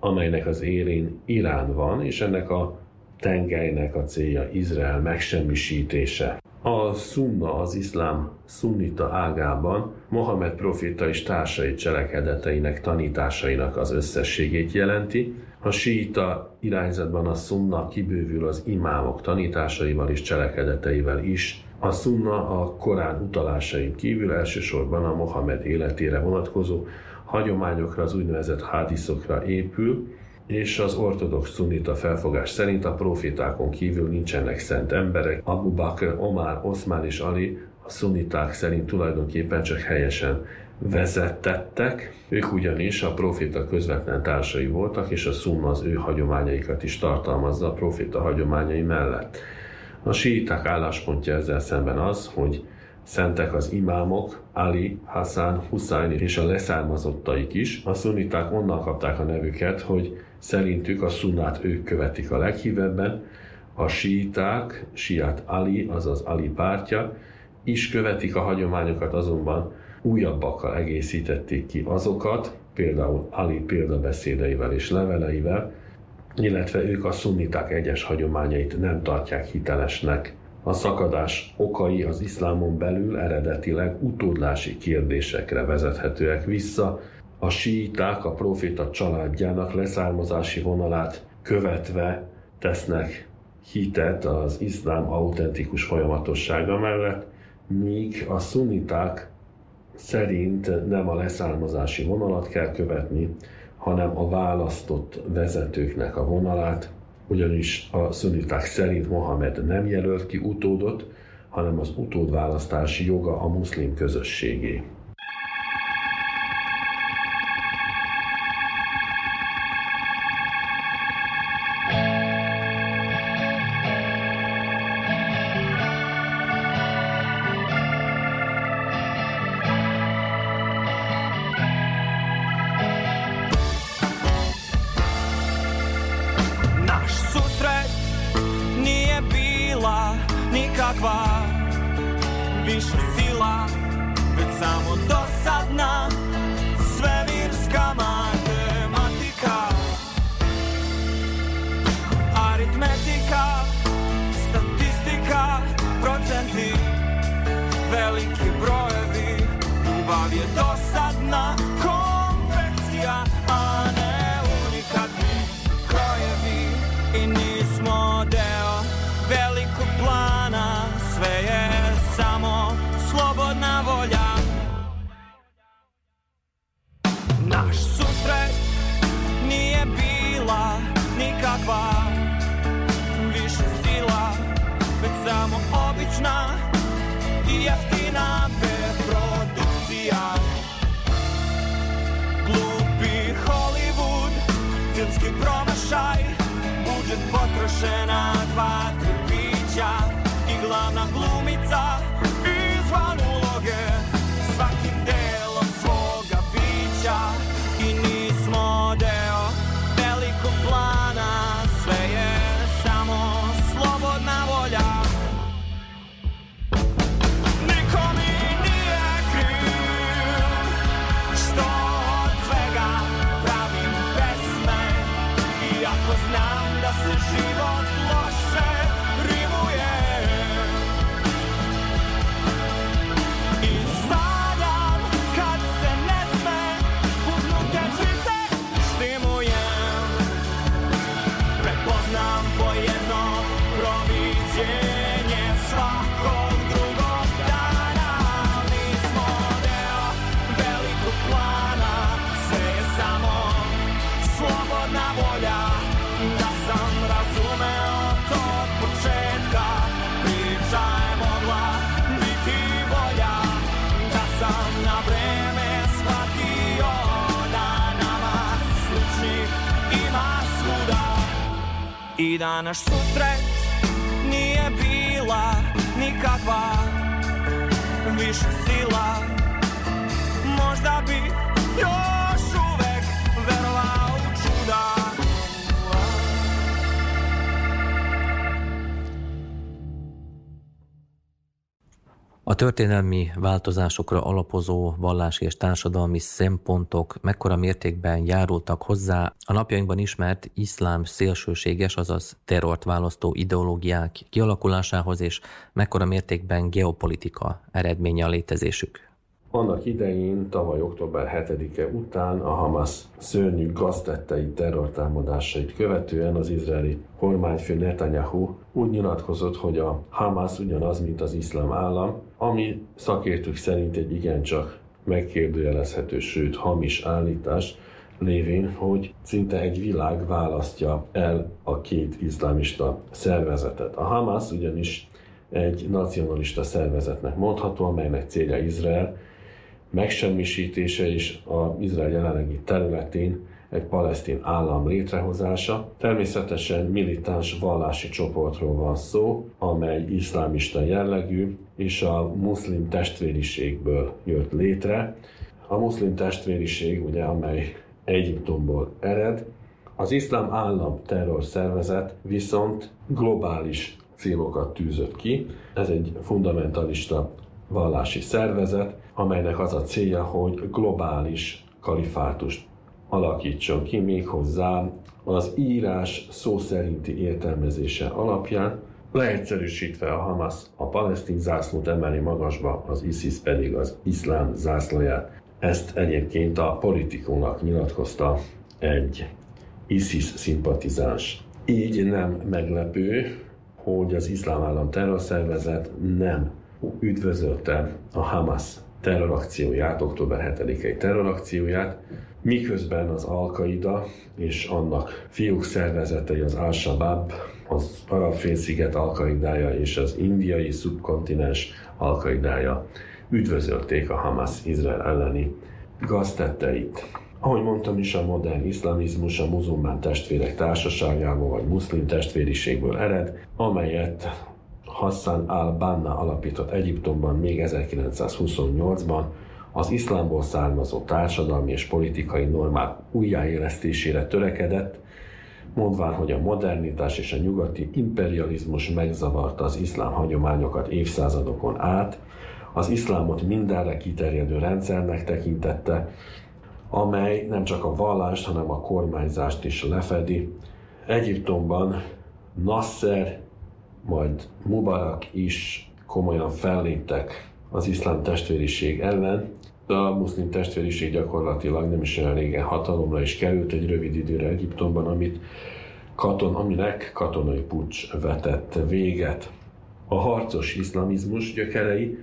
amelynek az élén Irán van, és ennek a tengelynek a célja Izrael megsemmisítése. A szunna, az iszlám szunnita ágában Mohamed proféta és társai cselekedeteinek, tanításainak az összességét jelenti. A síita irányzatban a szunna kibővül az imámok tanításaival és cselekedeteivel is. A szunna a Korán utalásain kívül elsősorban a Mohamed életére vonatkozó hagyományokra, az úgynevezett hádiszokra épül, és az ortodox szunita felfogás szerint a profétákon kívül nincsenek szent emberek. Abu Bakr, Omar, Oszmán és Ali a szuniták szerint tulajdonképpen csak helyesen vezettettek, ők ugyanis a proféta közvetlen társai voltak, és a szunna az ő hagyományaikat is tartalmazza a proféta hagyományai mellett. A síiták álláspontja ezzel szemben az, hogy szentek az imámok, Ali, Hassan, Huszain és a leszármazottaik is. A szuniták onnan kapták a nevüket, hogy szerintük a szunnát ők követik a leghívebben. A síiták, Siát Ali, azaz Ali pártja is követik a hagyományokat, azonban újabbakkal egészítették ki azokat, például Ali példabeszédeivel és leveleivel, illetve ők a szunniták egyes hagyományait nem tartják hitelesnek. A szakadás okai az iszlámon belül eredetileg utódlási kérdésekre vezethetőek vissza. A síiták a proféta családjának leszármazási vonalát követve tesznek hitet az iszlám autentikus folyamatossága mellett, míg a szunniták szerint nem a leszármazási vonalat kell követni, hanem a választott vezetőknek a vonalát, ugyanis a szunniták szerint Mohamed nem jelölt ki utódot, hanem az utódválasztási joga a muszlim közösségé. Svaki delom svoga bića i nismo I da naš susret nije bila nikakva više sila. Možda bi još uvek verovao u čuda. A történelmi változásokra alapozó vallási és társadalmi szempontok mekkora mértékben járultak hozzá a napjainkban ismert iszlám szélsőséges, azaz terrort választó ideológiák kialakulásához, és mekkora mértékben geopolitika eredménye a létezésük? Annak idején, tavaly október 7-e után a Hamas szörnyű gaztettei terrortámadásait követően az izraeli kormányfő Netanyahu úgy nyilatkozott, hogy a Hamas ugyanaz, mint az iszlám állam, ami szakértők szerint egy igencsak megkérdőjelezhető, sőt hamis állítás, lévén, hogy szinte egy világ választja el a két iszlámista szervezetet. A Hamas ugyanis egy nacionalista szervezetnek mondható, amelynek célja Izrael megsemmisítése és az Izrael jelenlegi területén egy palesztin állam létrehozása. Természetesen militáns vallási csoportról van szó, amely iszlámista jellegű, és a Muszlim Testvériségből jött létre. A Muszlim Testvériség, ugye, amely Egyiptomból ered, az iszlám állam terrorszervezet viszont globális célokat tűzött ki. Ez egy fundamentalista vallási szervezet, amelynek az a célja, hogy globális kalifátust alakítson ki, méghozzá az írás szó szerinti értelmezése alapján, leegyszerűsítve a Hamas a palesztin zászlót emeli magasba, az ISIS pedig az iszlám zászlóját. Ezt egyébként a Politikónak nyilatkozta egy ISIS szimpatizáns. Így nem meglepő, hogy az iszlám állam terrorszervezet nem üdvözölte a Hamas terrorakcióját, október 7-i terrorakcióját, miközben az Al-Qaida és annak fiúk szervezetei, az Al-Shabaab, az Arab-félsziget Al-Qaidája és az indiai szubkontinens Al-Qaidája üdvözölték a Hamas Izrael elleni gaztetteit. Ahogy mondtam is, a modern iszlamizmus a muzulmán testvérek társaságából vagy muszlim testvériségből ered, amelyet Hassan al-Banna alapított Egyiptomban még 1928-ban az iszlámból származó társadalmi és politikai normák újjáélesztésére törekedett, mondván, hogy a modernitás és a nyugati imperializmus megzavarta az iszlám hagyományokat évszázadokon át, az iszlámot mindenre kiterjedő rendszernek tekintette, amely nem csak a vallást, hanem a kormányzást is lefedi. Egyiptomban Nasser, majd Mubarak is komolyan felléptek az iszlám testvériség ellen, de a muszlim testvériség gyakorlatilag nem is olyan régen hatalomra is került egy rövid időre Egyiptomban, aminek katonai puccs vetett véget. A harcos iszlamizmus gyökerei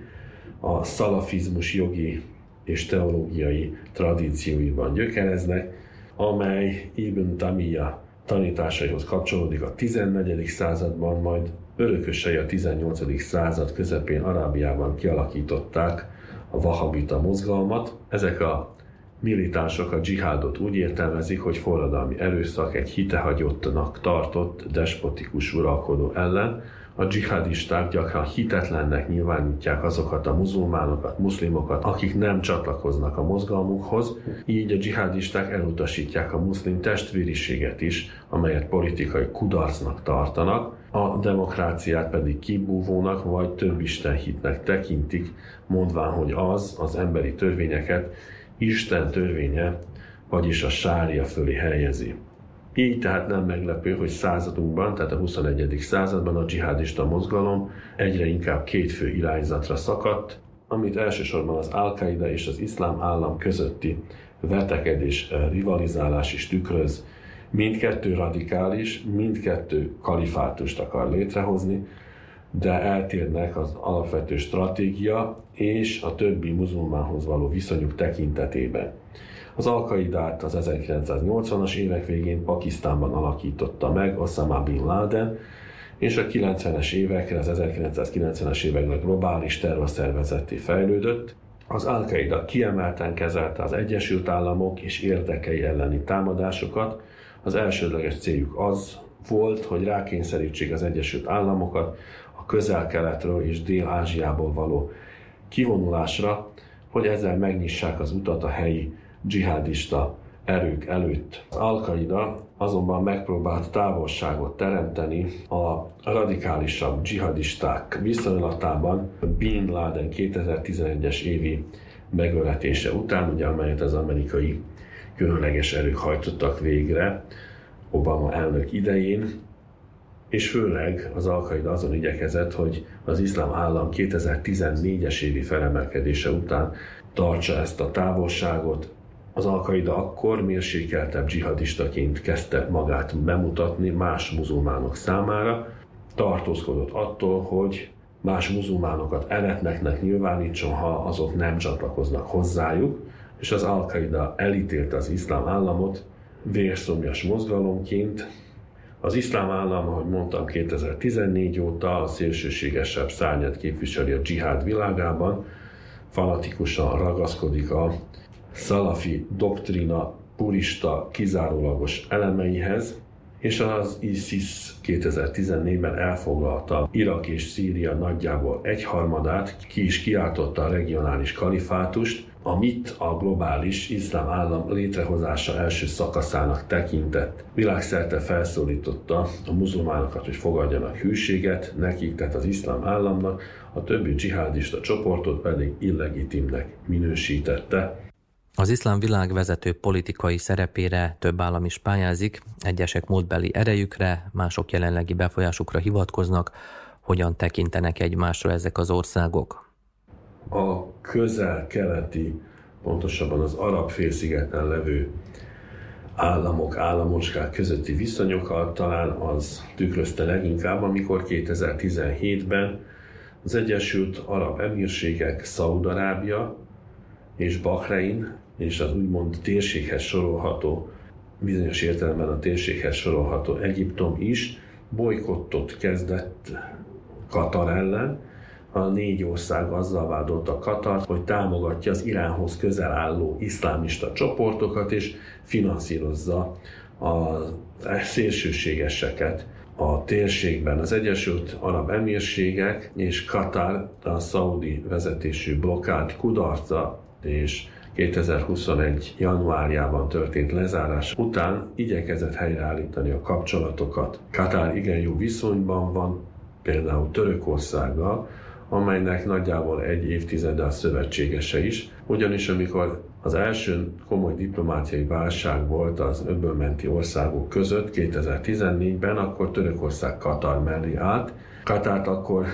a szalafizmus jogi és teológiai tradícióiban gyökereznek, amely Ibn Tamija tanításaihoz kapcsolódik a 14. században, majd örökösei a 18. század közepén Arábiában kialakították a vahabita mozgalmat. Ezek a militánsok a dzsihádot úgy értelmezik, hogy forradalmi erőszak egy hitehagyottnak tartott despotikus uralkodó ellen. A dzsihadisták gyakran hitetlennek nyilvánítják azokat a muzulmánokat, muszlimokat, akik nem csatlakoznak a mozgalmukhoz, így a dzsihadisták elutasítják a muszlim testvériséget is, amelyet politikai kudarcnak tartanak, a demokráciát pedig kibúvónak vagy több istenhitnek tekintik, mondván, hogy az emberi törvényeket Isten törvénye, vagyis a sária fölé helyezi. Így tehát nem meglepő, hogy századunkban, tehát a 21. században a dzsihadista mozgalom egyre inkább két fő irányzatra szakadt, amit elsősorban az Al-Qaida és az iszlám állam közötti vetekedés, rivalizálás is tükröz. Mindkettő radikális, mindkettő kalifátust akar létrehozni, de eltérnek az alapvető stratégia és a többi muzulmánhoz való viszonyuk tekintetében. Az Al-Qaidát az 1980-as évek végén Pakisztánban alakította meg Osama Bin Laden, és a 90-es évekre, az 1990-es években globális terrorszervezetté fejlődött. Az Al-Qaida kiemelten kezelte az Egyesült Államok és érdekei elleni támadásokat. Az elsődleges céljuk az volt, hogy rákényszerítsék az Egyesült Államokat a Közel-Keletről és Dél-Ázsiából való kivonulásra, hogy ezzel megnyissák az utat a helyi dzsihadista erők előtt. Az Al-Qaida azonban megpróbált távolságot teremteni a radikálisabb dzsihadisták viszonylatában Bin Laden 2011-es évi megöletése után, ugye amelyet az amerikai különleges erők hajtottak végre Obama elnök idején, és főleg az Al-Qaida azon igyekezett, hogy az Iszlám Állam 2014-es évi felemelkedése után tartsa ezt a távolságot. Az Al-Qaida akkor mérsékeltebb dzsihadistaként kezdte magát bemutatni más muzulmánok számára, tartózkodott attól, hogy más muzulmánokat eretneknek nyilvánítson, ha azok nem csatlakoznak hozzájuk, és az Al-Qaida elítélte az Iszlám Államot vérszomjas mozgalomként. Az Iszlám Állam, ahogy mondtam, 2014 óta a szélsőségesebb szárnyat képviseli a dzsihád világában, fanatikusan ragaszkodik a szalafi doktrina purista kizárólagos elemeihez, és az ISIS 2014-ben elfoglalta Irak és Szíria nagyjából egyharmadát, ki is kiáltotta a regionális kalifátust, amit a globális iszlám állam létrehozása első szakaszának tekintett. Világszerte felszólította a muzulmánokat, hogy fogadjanak hűséget nekik, tehát az iszlám államnak, a többi dzsihádista csoportot pedig illegitimnek minősítette. Az iszlám világ vezető politikai szerepére több állam is pályázik, egyesek múltbeli erejükre, mások jelenlegi befolyásukra hivatkoznak. Hogyan tekintenek egymásra ezek az országok? A közel-keleti, pontosabban az Arab-félszigeten levő államok, államocskák közötti viszonyokat talán az tükrözte leginkább, amikor 2017-ben az Egyesült Arab Emírségek, Szaúd-Arábia és Bahrein és az úgymond térséghez sorolható, bizonyos értelemben a térséghez sorolható Egyiptom is bojkottot kezdett Katar ellen. A négy ország azzal vádolta Katart, hogy támogatja az Iránhoz közel álló iszlámista csoportokat és finanszírozza a szélsőségeseket a térségben. Az Egyesült Arab Emírségek és Katar a szaudi vezetésű blokkád kudarca és 2021. januárjában történt lezárás után igyekezett helyreállítani a kapcsolatokat. Katar igen jó viszonyban van, például Törökországgal, amelynek nagyjából egy évtizeddel szövetségese is, ugyanis amikor az első komoly diplomáciai válság volt az öbölmenti országok között 2014-ben, akkor Törökország Katar mellé állt. Katart akkor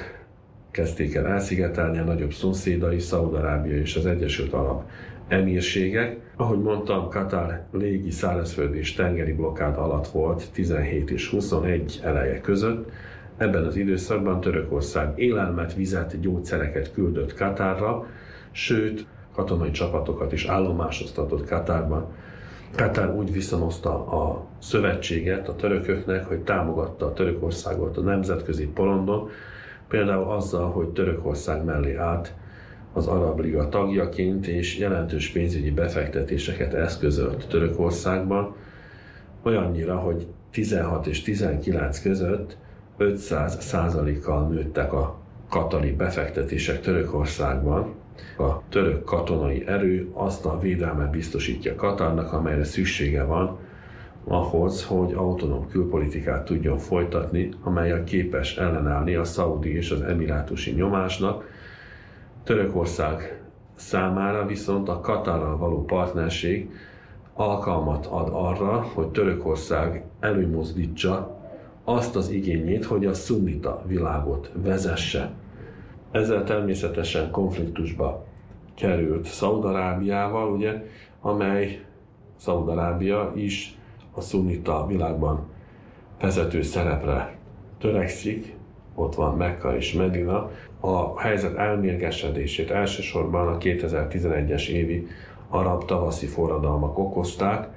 kezdték el elszigetelni a nagyobb szomszédai, Szaúd-Arábia és az Egyesült Arab Emírségek. Ahogy mondtam, Katar légi, szárazföldi és tengeri blokkád alatt volt 17 és 21 eleje között. Ebben az időszakban Törökország élelmet, vizet, gyógyszereket küldött Katarra, sőt, katonai csapatokat is állomásoztatott Katarban. Katar úgy viszonozta a szövetséget a törököknek, hogy támogatta a Törökországot a nemzetközi porondon, például azzal, hogy Törökország mellé állt az Arab Liga tagjaként, és jelentős pénzügyi befektetéseket eszközölt Törökországban, olyannyira, hogy 16 és 19 között 500%-kal nőttek a katari befektetések Törökországban. A török katonai erő azt a védelmet biztosítja Katarnak, amelyre szüksége van ahhoz, hogy autonóm külpolitikát tudjon folytatni, amellyel képes ellenállni a szaudi és az emirátusi nyomásnak. Törökország számára viszont a Katarral való partnerség alkalmat ad arra, hogy Törökország előmozdítsa azt az igényét, hogy a szunnita világot vezesse. Ezzel természetesen konfliktusba került Szaúd-Arábiával, ugye, amely Szaúd-Arábia is a szunnita világban vezető szerepre törekszik, ott van Mekka és Medina. A helyzet elmérgesedését elsősorban a 2011-es évi arab tavaszi forradalmak okozták.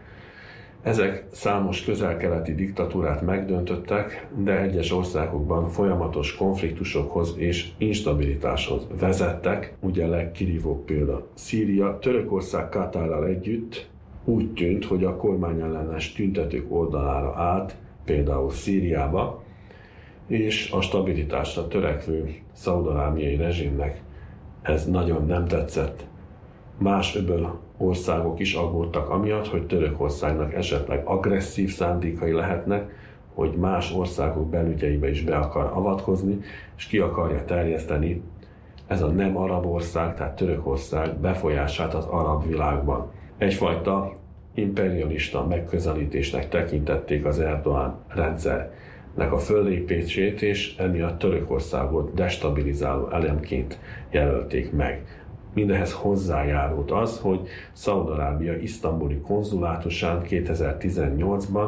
Ezek számos közel-keleti diktatúrát megdöntöttek, de egyes országokban folyamatos konfliktusokhoz és instabilitáshoz vezettek. Ugye legkirívóbb példa Szíria, Törökország Katárral együtt úgy tűnt, hogy a kormányellenes tüntetők oldalára állt, például Szíriába, és a stabilitásra törekvő szaúd-arábiai rezsimnek ez nagyon nem tetszett. Más öböl országok is aggódtak amiatt, hogy Törökországnak esetleg agresszív szándékai lehetnek, hogy más országok belügyeibe is be akar avatkozni, és ki akarja terjeszteni ez a nem arab ország, tehát Törökország befolyását az arab világban. Egyfajta imperialista megközelítésnek tekintették az Erdoğan rendszernek a föllépését, és emiatt Törökországot destabilizáló elemként jelölték meg. Mindehhez hozzájárult az, hogy Szaúd-Arábia isztambuli konzulátusán 2018-ban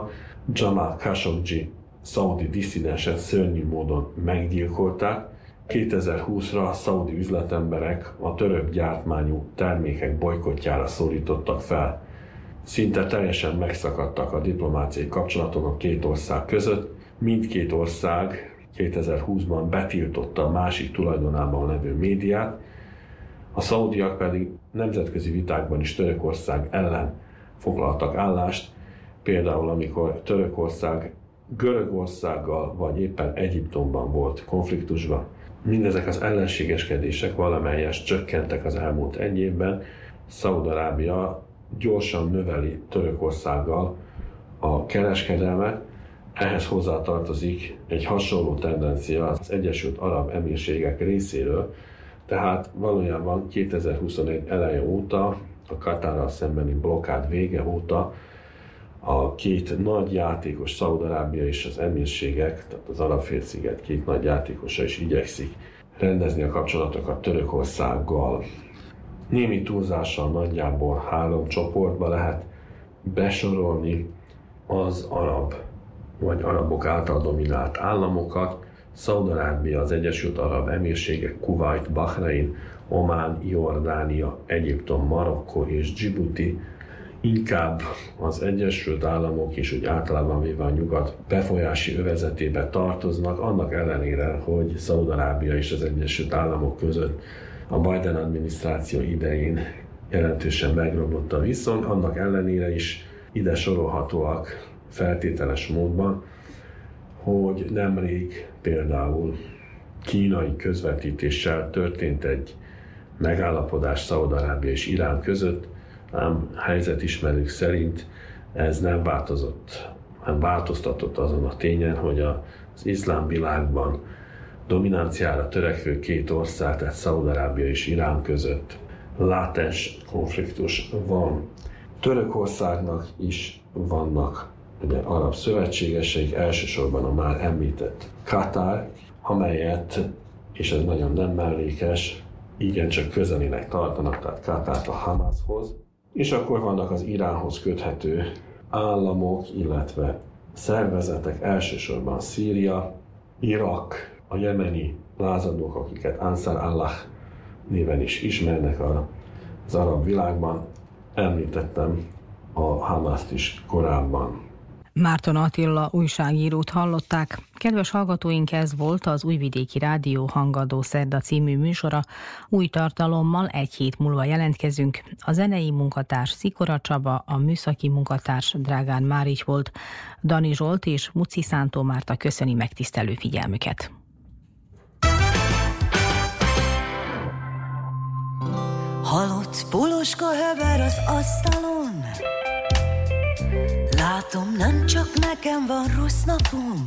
Jamal Khashoggi szaudi disszidenset szörnyű módon meggyilkolták. 2020-ra a szaudi üzletemberek a török gyártmányú termékek bojkottjára szólítottak fel. Szinte teljesen megszakadtak a diplomáciai kapcsolatok a két ország között. Mindkét ország 2020-ban betiltotta a másik tulajdonában levő médiát, a szaudiak pedig nemzetközi vitákban is Törökország ellen foglaltak állást, például amikor Törökország Görögországgal vagy éppen Egyiptomban volt konfliktusban. Mindezek az ellenségeskedések valamelyest csökkentek az elmúlt egy évben. Szaúd-Arábia gyorsan növeli Törökországgal a kereskedelmet, ehhez hozzátartozik egy hasonló tendencia az Egyesült Arab Emírségek részéről, tehát valójában 2021 eleje óta, a Katárral szembeni blokkád vége óta a két nagy játékos, Szaúd-Arábia és az emírségek, tehát az Arab-félsziget két nagy játékosa is igyekszik rendezni a kapcsolatokat Törökországgal. Némi túlzással nagyjából három csoportba lehet besorolni az arab vagy arabok által dominált államokat. Szaúd-Arábia, az Egyesült Arab Emírségek, Kuvajt, Bahrein, Omán, Jordánia, Egyiptom, Marokko és Dzsibuti, inkább az Egyesült Államok is úgy általában véve a nyugat befolyási övezetébe tartoznak, annak ellenére, hogy Szaúd-Arábia és az Egyesült Államok között a Biden adminisztráció idején jelentősen megromlott a viszony, annak ellenére is ide sorolhatóak feltételes módban, hogy nemrég például kínai közvetítéssel történt egy megállapodás Szaúd-Arábia és Irán között, ám helyzetismerők szerint ez nem változott, hanem változtatott azon a tényen, hogy az iszlám világban dominanciára törekvő két ország, tehát Szaúd-Arábia és Irán között látens konfliktus van. Törökországnak is vannak ugye arab szövetségeseik, elsősorban a már említett Katár, amelyet, és ez nagyon nem mellékes, igencsak közelének tartanak, tehát Katárt a Hamashoz, és akkor vannak az Iránhoz köthető államok, illetve szervezetek, elsősorban Szíria, Irak, a jemeni lázadók, akiket Ansar Allah néven is ismernek az arab világban. Említettem a Hamast is korábban. Márton Attila újságírót hallották. Kedves hallgatóink, ez volt az Újvidéki Rádió Hangadó szerda című műsora. Új tartalommal egy hét múlva jelentkezünk. A zenei munkatárs Szikora Csaba, a műszaki munkatárs Dragán Márics volt. Dani Zsolt és Muci Szántó Márta köszöni megtisztelő figyelmüket. Halott puluska hever az asztalon, látom, nem csak nekem van rossz napom.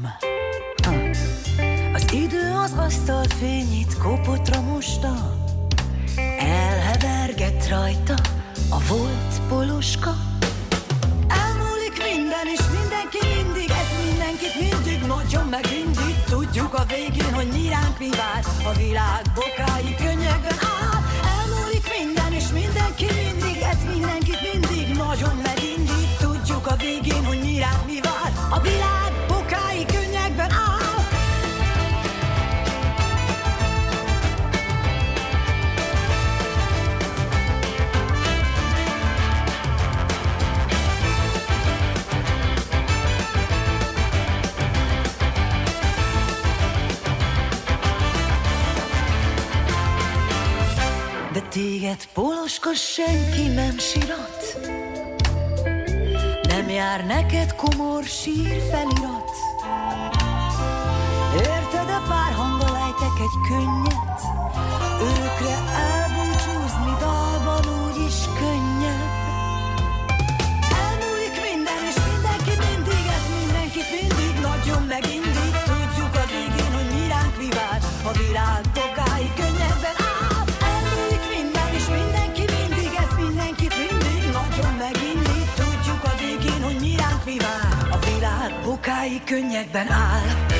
Az idő az asztal fényét kopotra mosta, elheverget rajta a volt poloska. Elmúlik minden és mindenki mindig, ez mindenkit mindig mondjon meg mindig. Tudjuk a végén, hogy mi ránk mi vár, a világ bokái könnyekben áll. Elmúlik minden és mindenki mindig, ez mindenkit mindig nagyon megindít. Tudjuk a végén, hogy mi ránk mi vár, a világ bokái könnyekben áll. Téged poloskos senki nem sírat, nem jár neked komor sír felirat. Érted, a pár hanggal ejtek egy könnyet, őkre elbúcsúzni dalban úgyis könnyebb. Elmúlik minden, és mindenki mindig, ez mindenkit mindig nagyon megindít. Tudjuk a végén, hogy mi ránk vivált, a virág dokáig könnyebben áll. Megindít, tudjuk a végén, hogy mi ránk mi vár. A világ bokáig könnyekben áll.